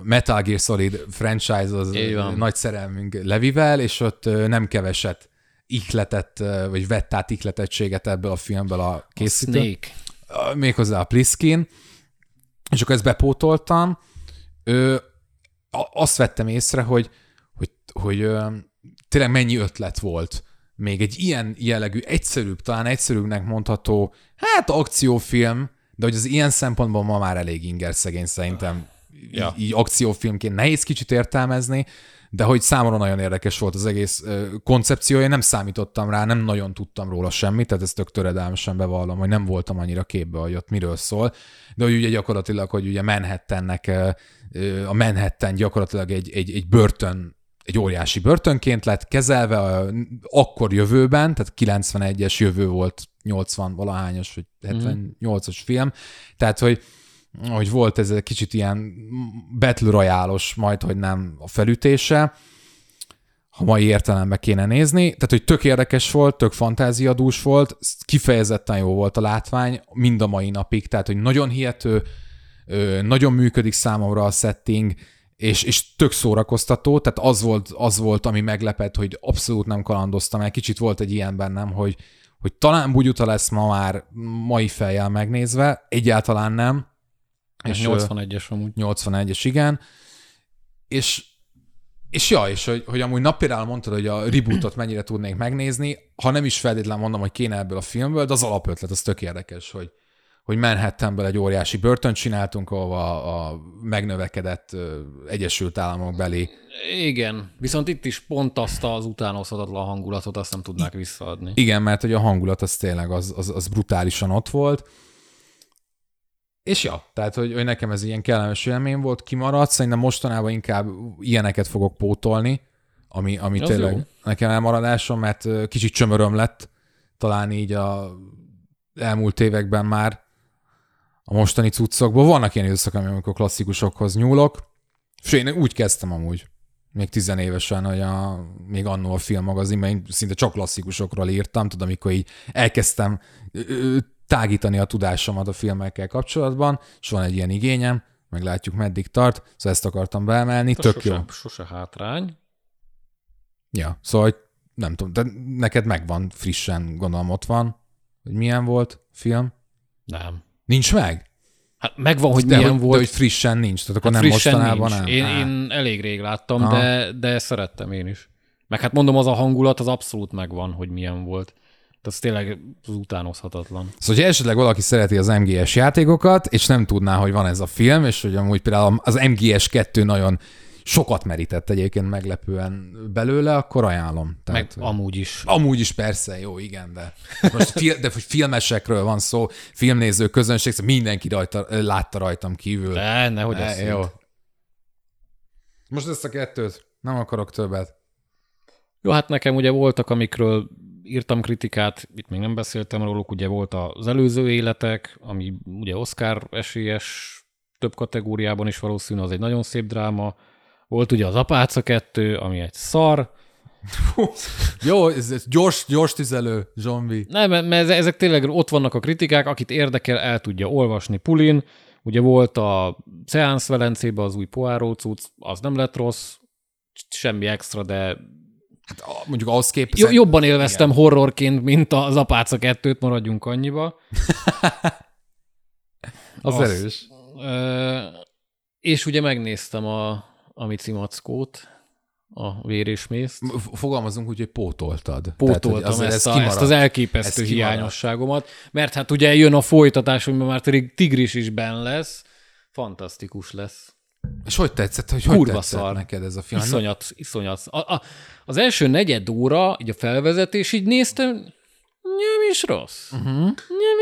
Metal Gear Solid franchise az nagy szerelmünk Levivel, és ott nem keveset ihletett, vagy vett át ihletettséget ebből a filmből a készítő. A Snake. Méghozzá a Plissken. És akkor ezt bepótoltam. Azt vettem észre, hogy tényleg mennyi ötlet volt. Még egy ilyen jellegű, egyszerűbb, talán egyszerűbbnek mondható, hát akciófilm, de hogy az ilyen szempontból ma már elég ingerszegény szerintem, ja. Így akciófilmként nehéz kicsit értelmezni, de hogy számomra nagyon érdekes volt az egész koncepciója, nem számítottam rá, nem nagyon tudtam róla semmit, tehát ezt tök töredelmesen bevallom, hogy nem voltam annyira képbe, hogy ott miről szól, de hogy ugye gyakorlatilag, hogy ugye Manhattan gyakorlatilag egy börtön, egy óriási börtönként lett kezelve akkor jövőben, tehát 91-es jövő volt, 80-valahányas, vagy 78-as film, tehát hogy volt ez egy kicsit ilyen battle royale-os, majd, hogy nem a felütése, ha mai értelemben kéne nézni, tehát hogy tök érdekes volt, tök fantáziadús volt, kifejezetten jó volt a látvány, mind a mai napig, tehát hogy nagyon hihető, nagyon működik számomra a setting, és tök szórakoztató, tehát az volt, ami meglepett, hogy abszolút nem kalandoztam el, kicsit volt egy ilyen bennem, hogy talán bugyuta lesz ma már mai fejjel megnézve, egyáltalán nem. És 81-es amúgy. 81-es, igen. És És ja, és hogy amúgy napirál mondtad, hogy a rebootot mennyire tudnék megnézni, ha nem is feltétlenül mondom, hogy kéne ebből a filmből, de az alapötlet, az tök érdekes, hogy Manhattanből egy óriási börtönt csináltunk, ahova a megnövekedett Egyesült Államok belé. Igen, viszont itt is pont azt az utánozhatatlan hangulatot azt nem tudnák visszaadni. Igen, mert hogy a hangulat az tényleg az brutálisan ott volt. És ja, tehát, hogy nekem ez ilyen kellemes élmény volt, kimaradt, szerintem mostanában inkább ilyeneket fogok pótolni, ami tényleg jó. Nekem elmaradásom, mert kicsit csömöröm lett, talán így a elmúlt években már a mostani cuccokból. Vannak ilyen időszakok, amikor klasszikusokhoz nyúlok, és én úgy kezdtem amúgy, még 10 évesen, hogy még annó a filmmagazinban, én szinte csak klasszikusokról írtam, tudom, amikor így elkezdtem tágítani a tudásomat a filmekkel kapcsolatban, és van egy ilyen igényem, meglátjuk meddig tart, szóval ezt akartam beemelni, tök sose, jó. Sose hátrány. Ja, szóval nem tudom, de neked megvan frissen, gondolom ott van, hogy milyen volt film? Nem. Nincs meg? Hát megvan, hogy milyen volt. De hogy frissen nincs, tehát akkor hát nem mostanában nincs. Nem. Én elég rég láttam, de szerettem én is. Meg hát mondom, az a hangulat az abszolút megvan, hogy milyen volt. Tehát tényleg utánozhatatlan. Szóval, hogyha esetleg valaki szereti az MGS játékokat, és nem tudná, hogy van ez a film, és hogy amúgy például az MGS 2 nagyon sokat merített egyébként meglepően belőle, akkor ajánlom. Tehát, meg amúgy is. Amúgy is persze, jó, igen, de most de filmesekről van szó, filmnéző közönség, szóval mindenki látta rajtam kívül. De, nehogy azt jó. Most ezt a 2-t, nem akarok többet. Jó, hát nekem ugye voltak, amikről írtam kritikát, itt még nem beszéltem róluk, ugye volt az előző életek, ami ugye Oscar esélyes több kategóriában is valószínű, az egy nagyon szép dráma. Volt ugye az Apáca 2, ami egy szar. Jó, ez gyors tüzelő, zombi. Nem, mert ezek tényleg ott vannak a kritikák, akit érdekel, el tudja olvasni Pulin. Ugye volt a Szeánsz Velencébe az új Poirot cucc, az nem lett rossz, semmi extra, de hát mondjuk ahhoz képest... Jobban élveztem igen. Horrorként, mint az Apáca 2-t, maradjunk annyiba. Az erős. És ugye megnéztem a Micimackót, a Vér és Mész. Fogalmazunk úgy, hogy pótoltad. Pótoltam. Tehát, hogy ezt az elképesztő hiányosságomat, mert hát ugye jön a folytatás, amiben már Tigris is benn lesz. Fantasztikus lesz. És hogy tetszett, hogy tetszett neked ez a film? Iszonyat. Az első negyed óra, így a felvezetés, így néztem, nem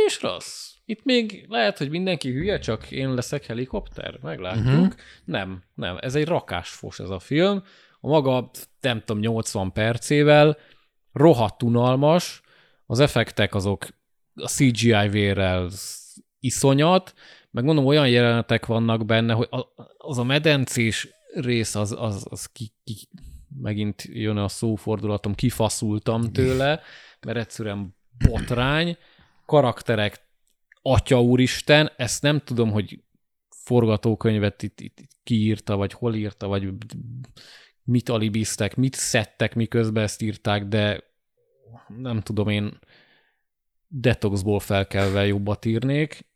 is rossz. Itt még lehet, hogy mindenki hülye, csak én leszek helikopter, meglátjuk. Uh-huh. Nem, ez egy rakásfos ez a film. A maga, nem tudom, 80 percével rohadt unalmas, az effektek azok a CGI-vérrel iszonyat, megmondom, olyan jelenetek vannak benne, hogy az a medencés rész, az megint jön a szófordulatom, kifaszultam tőle, mert egyszerűen botrány, karakterek, atya úristen, ezt nem tudom, hogy forgatókönyvet itt kiírta, vagy hol írta, vagy mit alibiztek, mit szedtek, miközben ezt írták, de nem tudom, én detoxból felkelve jobbat írnék.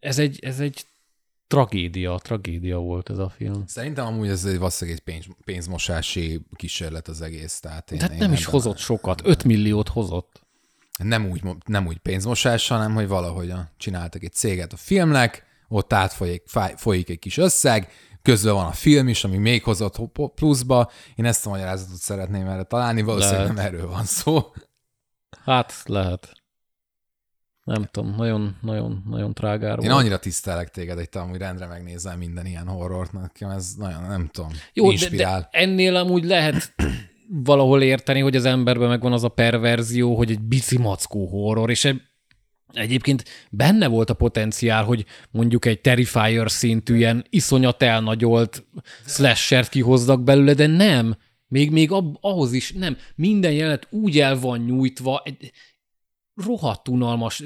Ez egy tragédia volt ez a film. Szerintem amúgy ez egy pénzmosási kísérlet az egész. Tehát nem is hozott sokat, 5 milliót hozott. Nem úgy pénzmosás, hanem hogy valahogyan csináltak egy céget a filmnek, ott átfolyik egy kis összeg, közben van a film is, ami még hozott pluszba. Én ezt a magyarázatot szeretném erre találni, valószínűleg nem erről van szó. Hát lehet. Nem tudom, nagyon trágár volt. Én annyira tisztelek téged, hogy te amúgy rendre megnézel minden ilyen horrort, nekem ez nagyon, nem tudom, jó, inspirál. De ennél amúgy lehet valahol érteni, hogy az emberben megvan az a perverzió, hogy egy bicimackó horror, és egyébként benne volt a potenciál, hogy mondjuk egy Terrifier szintű ilyen iszonyat elnagyolt slashert kihoznak belőle, de nem. Még ahhoz is nem. Minden jelenet úgy el van nyújtva, rohadt unalmas.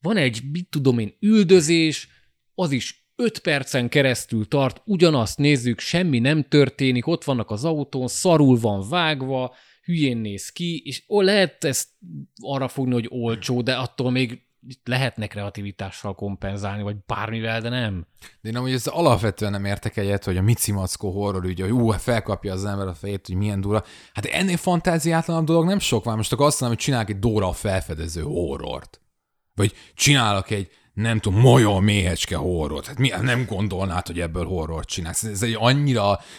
Van egy, mit tudom én, üldözés, az is 5 percen keresztül tart, ugyanazt nézzük, semmi nem történik, ott vannak az autón, szarul van vágva, hülyén néz ki, és lehet ezt arra fogni, hogy olcsó, de attól még itt lehetne kreativitással kompenzálni, vagy bármivel, de nem. De én amúgy ezt alapvetően nem értek egyet, hogy a Micimackó horror ügy, hogy felkapja az ember a fejét, hogy milyen durva. Hát ennél fantáziátlanabb dolog nem sok van. Most akkor azt mondom, hogy csinálok egy Dóra a felfedező horrort. Vagy csinálok egy, nem tudom, majom méhecske horrort. Hát mi, nem gondolnád, hogy ebből horrort csinálsz. Ez egy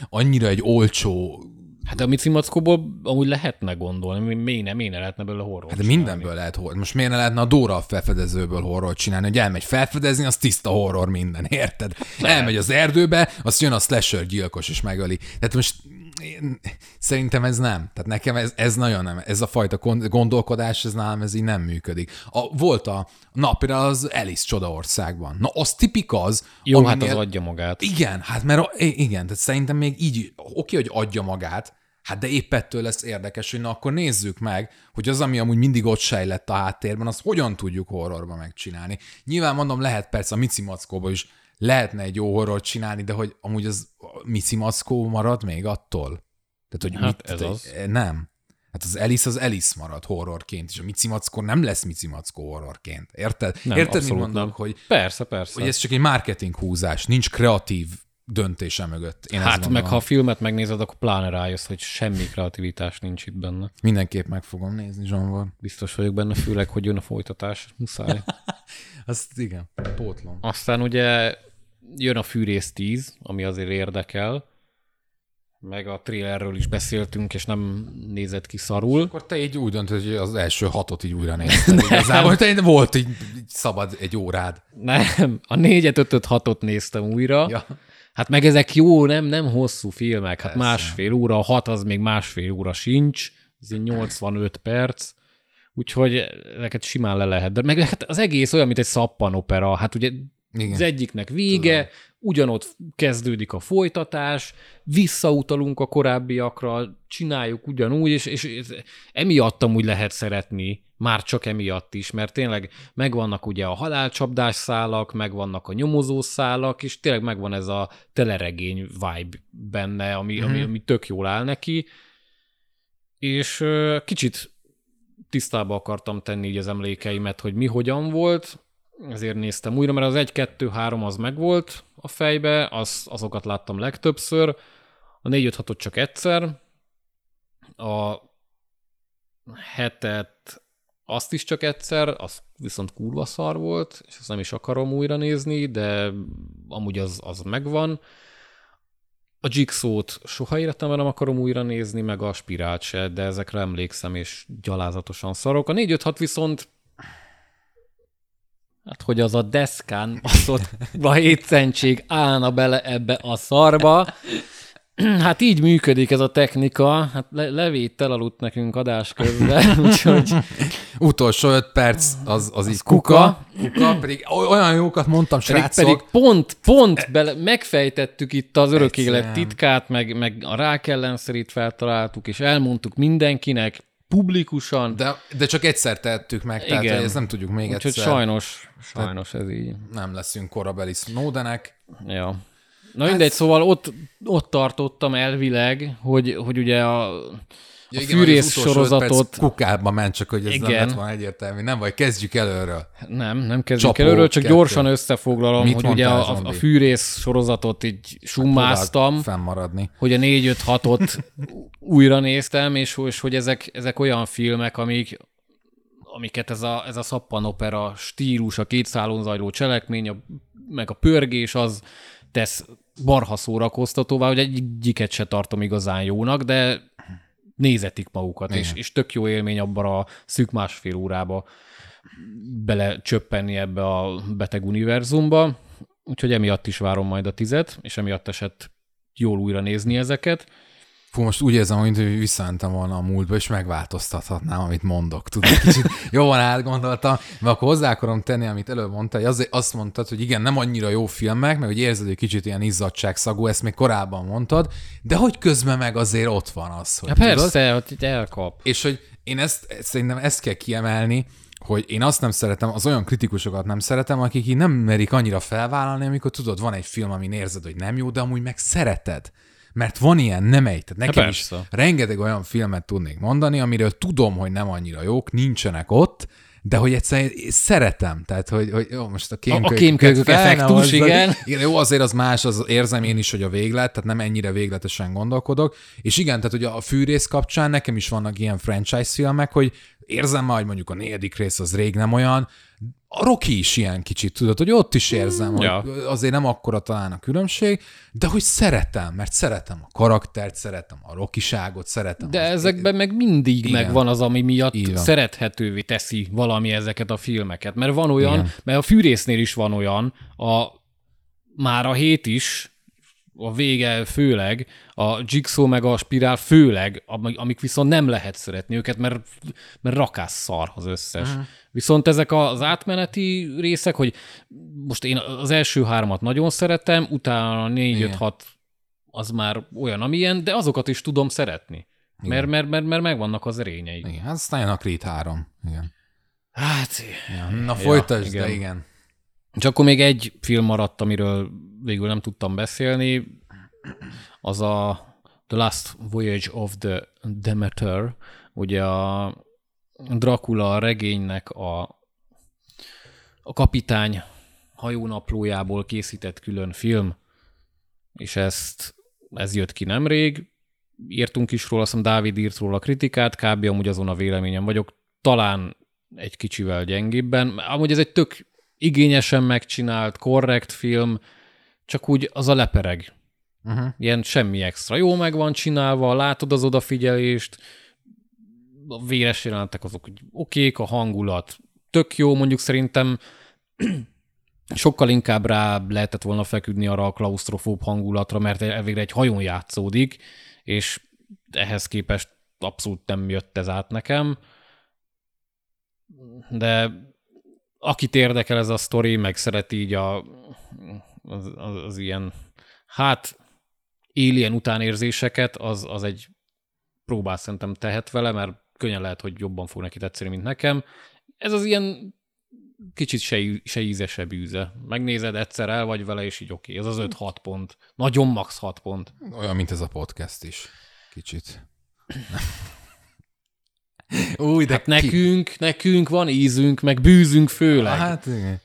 annyira egy olcsó... Hát a Micimackóból amúgy lehetne gondolni, miért ne lehetne belőle horrort csinálni. Hát mindenből lehet horror. Most miért ne lehetne a Dóra a felfedezőből horrort csinálni, hogy elmegy felfedezni, az tiszta horror minden, érted? Elmegy az erdőbe, azt jön a slasher gyilkos és megöli. Tehát most én, szerintem ez nem. Tehát nekem ez nagyon nem. Ez a fajta gondolkodás, ez nálam ez így nem működik. Például az Alice Csodaországban. Na, az tipik az. Jó, hát az adja magát. Igen, hát mert igen, tehát szerintem még így oké, hogy adja magát, hát de épp ettől lesz érdekes, hogy na akkor nézzük meg, hogy az, ami amúgy mindig ott sejlett a háttérben, azt hogyan tudjuk horrorban megcsinálni. Nyilván mondom, lehet persze a Micimackóban is lehetne egy jó horrort csinálni, de hogy amúgy az Micimackó marad még attól? Tehát, hogy hát nem. Hát az Alice marad horrorként, és a Micimackó nem lesz Micimackó horrorként. Érted? Nem, érted, mit mondom, hogy persze. Hogy ez csak egy marketing húzás, nincs kreatív döntése mögött. Én hát meg ha a filmet megnézed, akkor pláne rájössz, hogy semmi kreativitás nincs itt benne. Mindenképp meg fogom nézni, Zsonvor. Biztos vagyok benne, főleg, hogy jön a folytatás. Muszáj. Azt igen, pótlom. Aztán ugye jön a Fűrész 10, ami azért érdekel, meg a trailerről is beszéltünk, és nem nézett ki szarul. És akkor te így úgy döntöd, hogy az első 6-ot így újra nézted. Igazából te volt így szabad egy órád. Nem, a 4-5-6-ot néztem újra. Ja. Hát meg ezek jó, nem hosszú filmek. Hát persze. Másfél óra, 6 az még másfél óra sincs, ez így 85 perc. Úgyhogy ezeket simán le lehet. De meg hát az egész olyan, mint egy szappanopera. Hát ugye igen. Az egyiknek vége, tudom. Ugyanott kezdődik a folytatás, visszautalunk a korábbiakra, csináljuk ugyanúgy, és emiatt amúgy lehet szeretni, már csak emiatt is, mert tényleg megvannak ugye a halálcsapdás szálak, megvannak a nyomozó szálak, és tényleg megvan ez a teleregény vibe benne, ami tök jól áll neki. És kicsit tisztába akartam tenni így az emlékeimet, hogy mi hogyan volt, ezért néztem újra, mert az 1, 2, 3 az megvolt a fejbe, azokat láttam legtöbbször, a 4, 5, 6-ot csak egyszer, a 7-et azt is csak egyszer, az viszont kurva szar volt, és azt nem is akarom újra nézni, de amúgy az megvan. A Jigsaw-t soha életemben nem akarom újra nézni, meg a Spirált se, de ezekre emlékszem, és gyalázatosan szarok. A 4-5-6 viszont, hát hogy az a deszkán baszott hétszentség állna bele ebbe a szarba. Hát így működik ez a technika. Hát levétel aludt nekünk adás közben, úgyhogy... Utolsó 5 perc az így kuka, pedig olyan jókat mondtam, srácok. Pedig pont megfejtettük itt az örök élet titkát, meg a rák ellenszerét feltaláltuk, és elmondtuk mindenkinek publikusan. De csak egyszer tettük meg, igen. Tehát ezt nem tudjuk még egyszer. Úgyhogy sajnos ez így. Nem leszünk korabeli Snowdenek. Ja. Na mindegy, szóval ott tartottam elvileg, hogy ugye a Fűrész sorozatot... kukába ment, csak hogy ez igen. Nem lett volna egyértelmű. Nem vagy, kezdjük előről. Nem kezdjük előről, csak gyorsan összefoglalom, mit hogy ugye a Fűrész sorozatot így summáztam, hogy a 4-5-6-ot újra néztem, és hogy ezek olyan filmek, amiket ez a szappanopera stílus, a két szálon zajló cselekmény, meg a pörgés az tesz barha szórakoztatóvá, hogy egyiket se tartom igazán jónak, de nézetik magukat, és tök jó élmény abban a szűk másfél órába belecsöppenni ebbe a beteg univerzumba, úgyhogy emiatt is várom majd a 10-et, és emiatt esett jól újra nézni ezeket. Fú, most úgy érzem, hogy visszamentem volna a múltba, és megváltoztathatnám, amit mondok. Tudod, kicsit jól átgondoltam, mert akkor hozzá akarom tenni, amit előbb mondtál, hogy azt mondtad, hogy igen, nem annyira jó filmek, meg hogy érzed, hogy kicsit ilyen izzadságszagú, ezt még korábban mondtad, de hogy közben meg azért ott van az, hogy ja, persze, hogy itt elkap. És hogy én szerintem ezt kell kiemelni, hogy én azt nem szeretem, az olyan kritikusokat nem szeretem, akik így nem merik annyira felvállalni, amikor tudod, van egy film, amin érzed, hogy nem jó, de amúgy meg szereted. Mert van ilyen, nem egy. Tehát nekem is rengeteg olyan filmet tudnék mondani, amiről tudom, hogy nem annyira jók, nincsenek ott, de hogy egyszerűen szeretem, tehát hogy jó, most a kémkölykök effektus, igen, jó, azért az más, az érzem én is, hogy a véglet, tehát nem ennyire végletesen gondolkodok, és igen, tehát ugye a Fűrész kapcsán nekem is vannak ilyen franchise filmek, hogy érzem már, hogy mondjuk a 4. rész az rég nem olyan, a Rocky is ilyen kicsit, tudod, hogy ott is érzem, hogy azért nem akkora talán a különbség, de hogy szeretem, mert szeretem a karaktert, szeretem a rockiságot, szeretem. De ezekben meg mindig megvan az, ami miatt szerethetővé teszi valami ezeket a filmeket, mert van olyan, mert a Fűrésznél is van olyan, már a 7 is, a vége főleg, a Jigsaw meg a Spirál főleg, amik viszont nem lehet szeretni őket, mert rakás szar az összes. Aha. Viszont ezek az átmeneti részek, hogy most én az első 3-at nagyon szeretem, utána a 4, 5, 6 az már olyan, amilyen, de azokat is tudom szeretni, mert megvannak az erényeik. Igen, hát aztán a Creed 3. Igen. Hát, na folytasd, de igen. És akkor még egy film maradt, amiről végül nem tudtam beszélni, az a The Last Voyage of the Demeter, ugye a Dracula regénynek a kapitány hajónaplójából készített külön film, és ez jött ki nemrég, írtunk is róla, azt hiszem Dávid írt róla kritikát, kb. Amúgy azon a véleményen vagyok, talán egy kicsivel gyengébben, amúgy ez egy tök igényesen megcsinált, korrekt film, csak úgy az a lepereg. Uh-huh. Ilyen semmi extra. Jó meg van csinálva, látod az odafigyelést, a véres jelentek azok, hogy okék, a hangulat tök jó, mondjuk szerintem sokkal inkább rá lehetett volna feküdni arra a klausztrofób hangulatra, mert elvégre egy hajón játszódik, és ehhez képest abszolút nem jött ez át nekem. De akit érdekel ez a sztori, meg szereti így az ilyen, alien utánérzéseket, az egy próbát szerintem tehet vele, mert könnyen lehet, hogy jobban fog neki tetszeni, mint nekem. Ez az ilyen kicsit se íze, se bűze. Megnézed, egyszer el vagy vele, és így oké. Ez az 5-6 pont. Nagyon max 6 pont. Olyan, mint ez a podcast is. Kicsit. Új, de hát nekünk van ízünk, meg bűzünk főleg. Hát igen.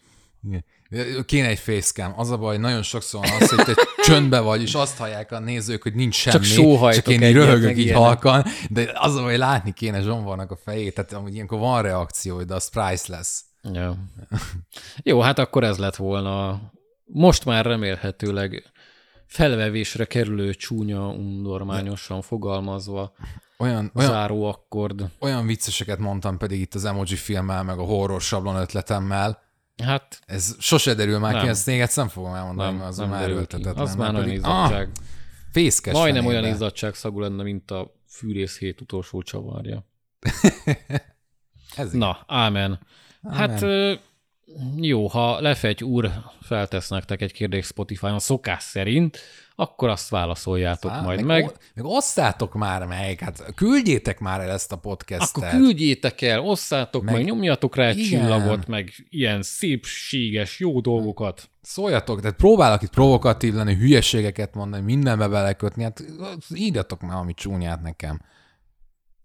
Kéne egy facecam. Az a baj, nagyon sokszor az, hogy te csöndbe vagy, és azt hallják a nézők, hogy nincs semmi. Csak sóhajtok, csak én így röhögök így halkan, de az a baj, látni kéne Zsombornak a fejét, tehát amúgy ilyenkor van reakció, de az priceless. Ja. Jó, hát akkor ez lett volna. Most már remélhetőleg felvevésre kerülő csúnya, undormányosan fogalmazva. Olyan záró akkord. Olyan vicceseket mondtam pedig itt az emoji filmmel, meg a horror sablon ötletemmel. Hát, ez sose derül már ki, ezt még egyszer nem fogom elmondani, mert az már erőltetetlen. Az már olyan izzadság. Majdnem olyan izzadságszagú lenne, mint a Fűrész 7 utolsó csavarja. Na, ámen. Hát jó, ha Lefegy úr feltesz nektek egy kérdést Spotify-on szokás szerint, akkor azt válaszoljátok majd meg. Meg osszátok már meg, hát küldjétek már el ezt a podcastet. Akkor küldjétek el, osszátok meg nyomjatok rá egy csillagot, meg ilyen szépséges, jó dolgokat. Szóljatok, tehát próbálok itt provokatív lenni, hülyeségeket mondani, mindenbe belekötni, hát írjatok már ami csúnyát nekem.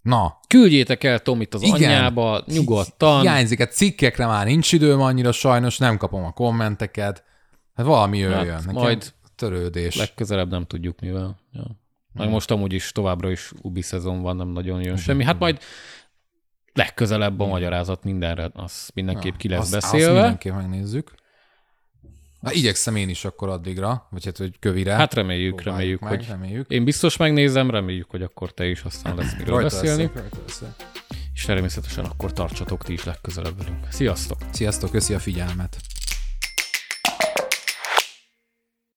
Na. Küldjétek el Tomit az anyjába, nyugodtan. Hiányzik, hát cikkekre már nincs időm annyira sajnos, nem kapom a kommenteket. Hát valami jöjjön. Hát nekem majd törődés. Legközelebb nem tudjuk mivel. Ja. Meg most amúgy is továbbra is ubi szezon van, nem nagyon jön semmi. Hát majd legközelebb a magyarázat mindenre, az mindenképp ki lesz beszélve. Azt mindenképp megnézzük. Hát igyekszem én is akkor addigra, vagy hát, hogy kövire. Hát reméljük. Én biztos megnézem, reméljük, hogy akkor te is aztán lesz miről beszélni. És természetesen akkor tartsatok ti is legközelebb velünk. Sziasztok! Sziasztok, köszi a figyelmet!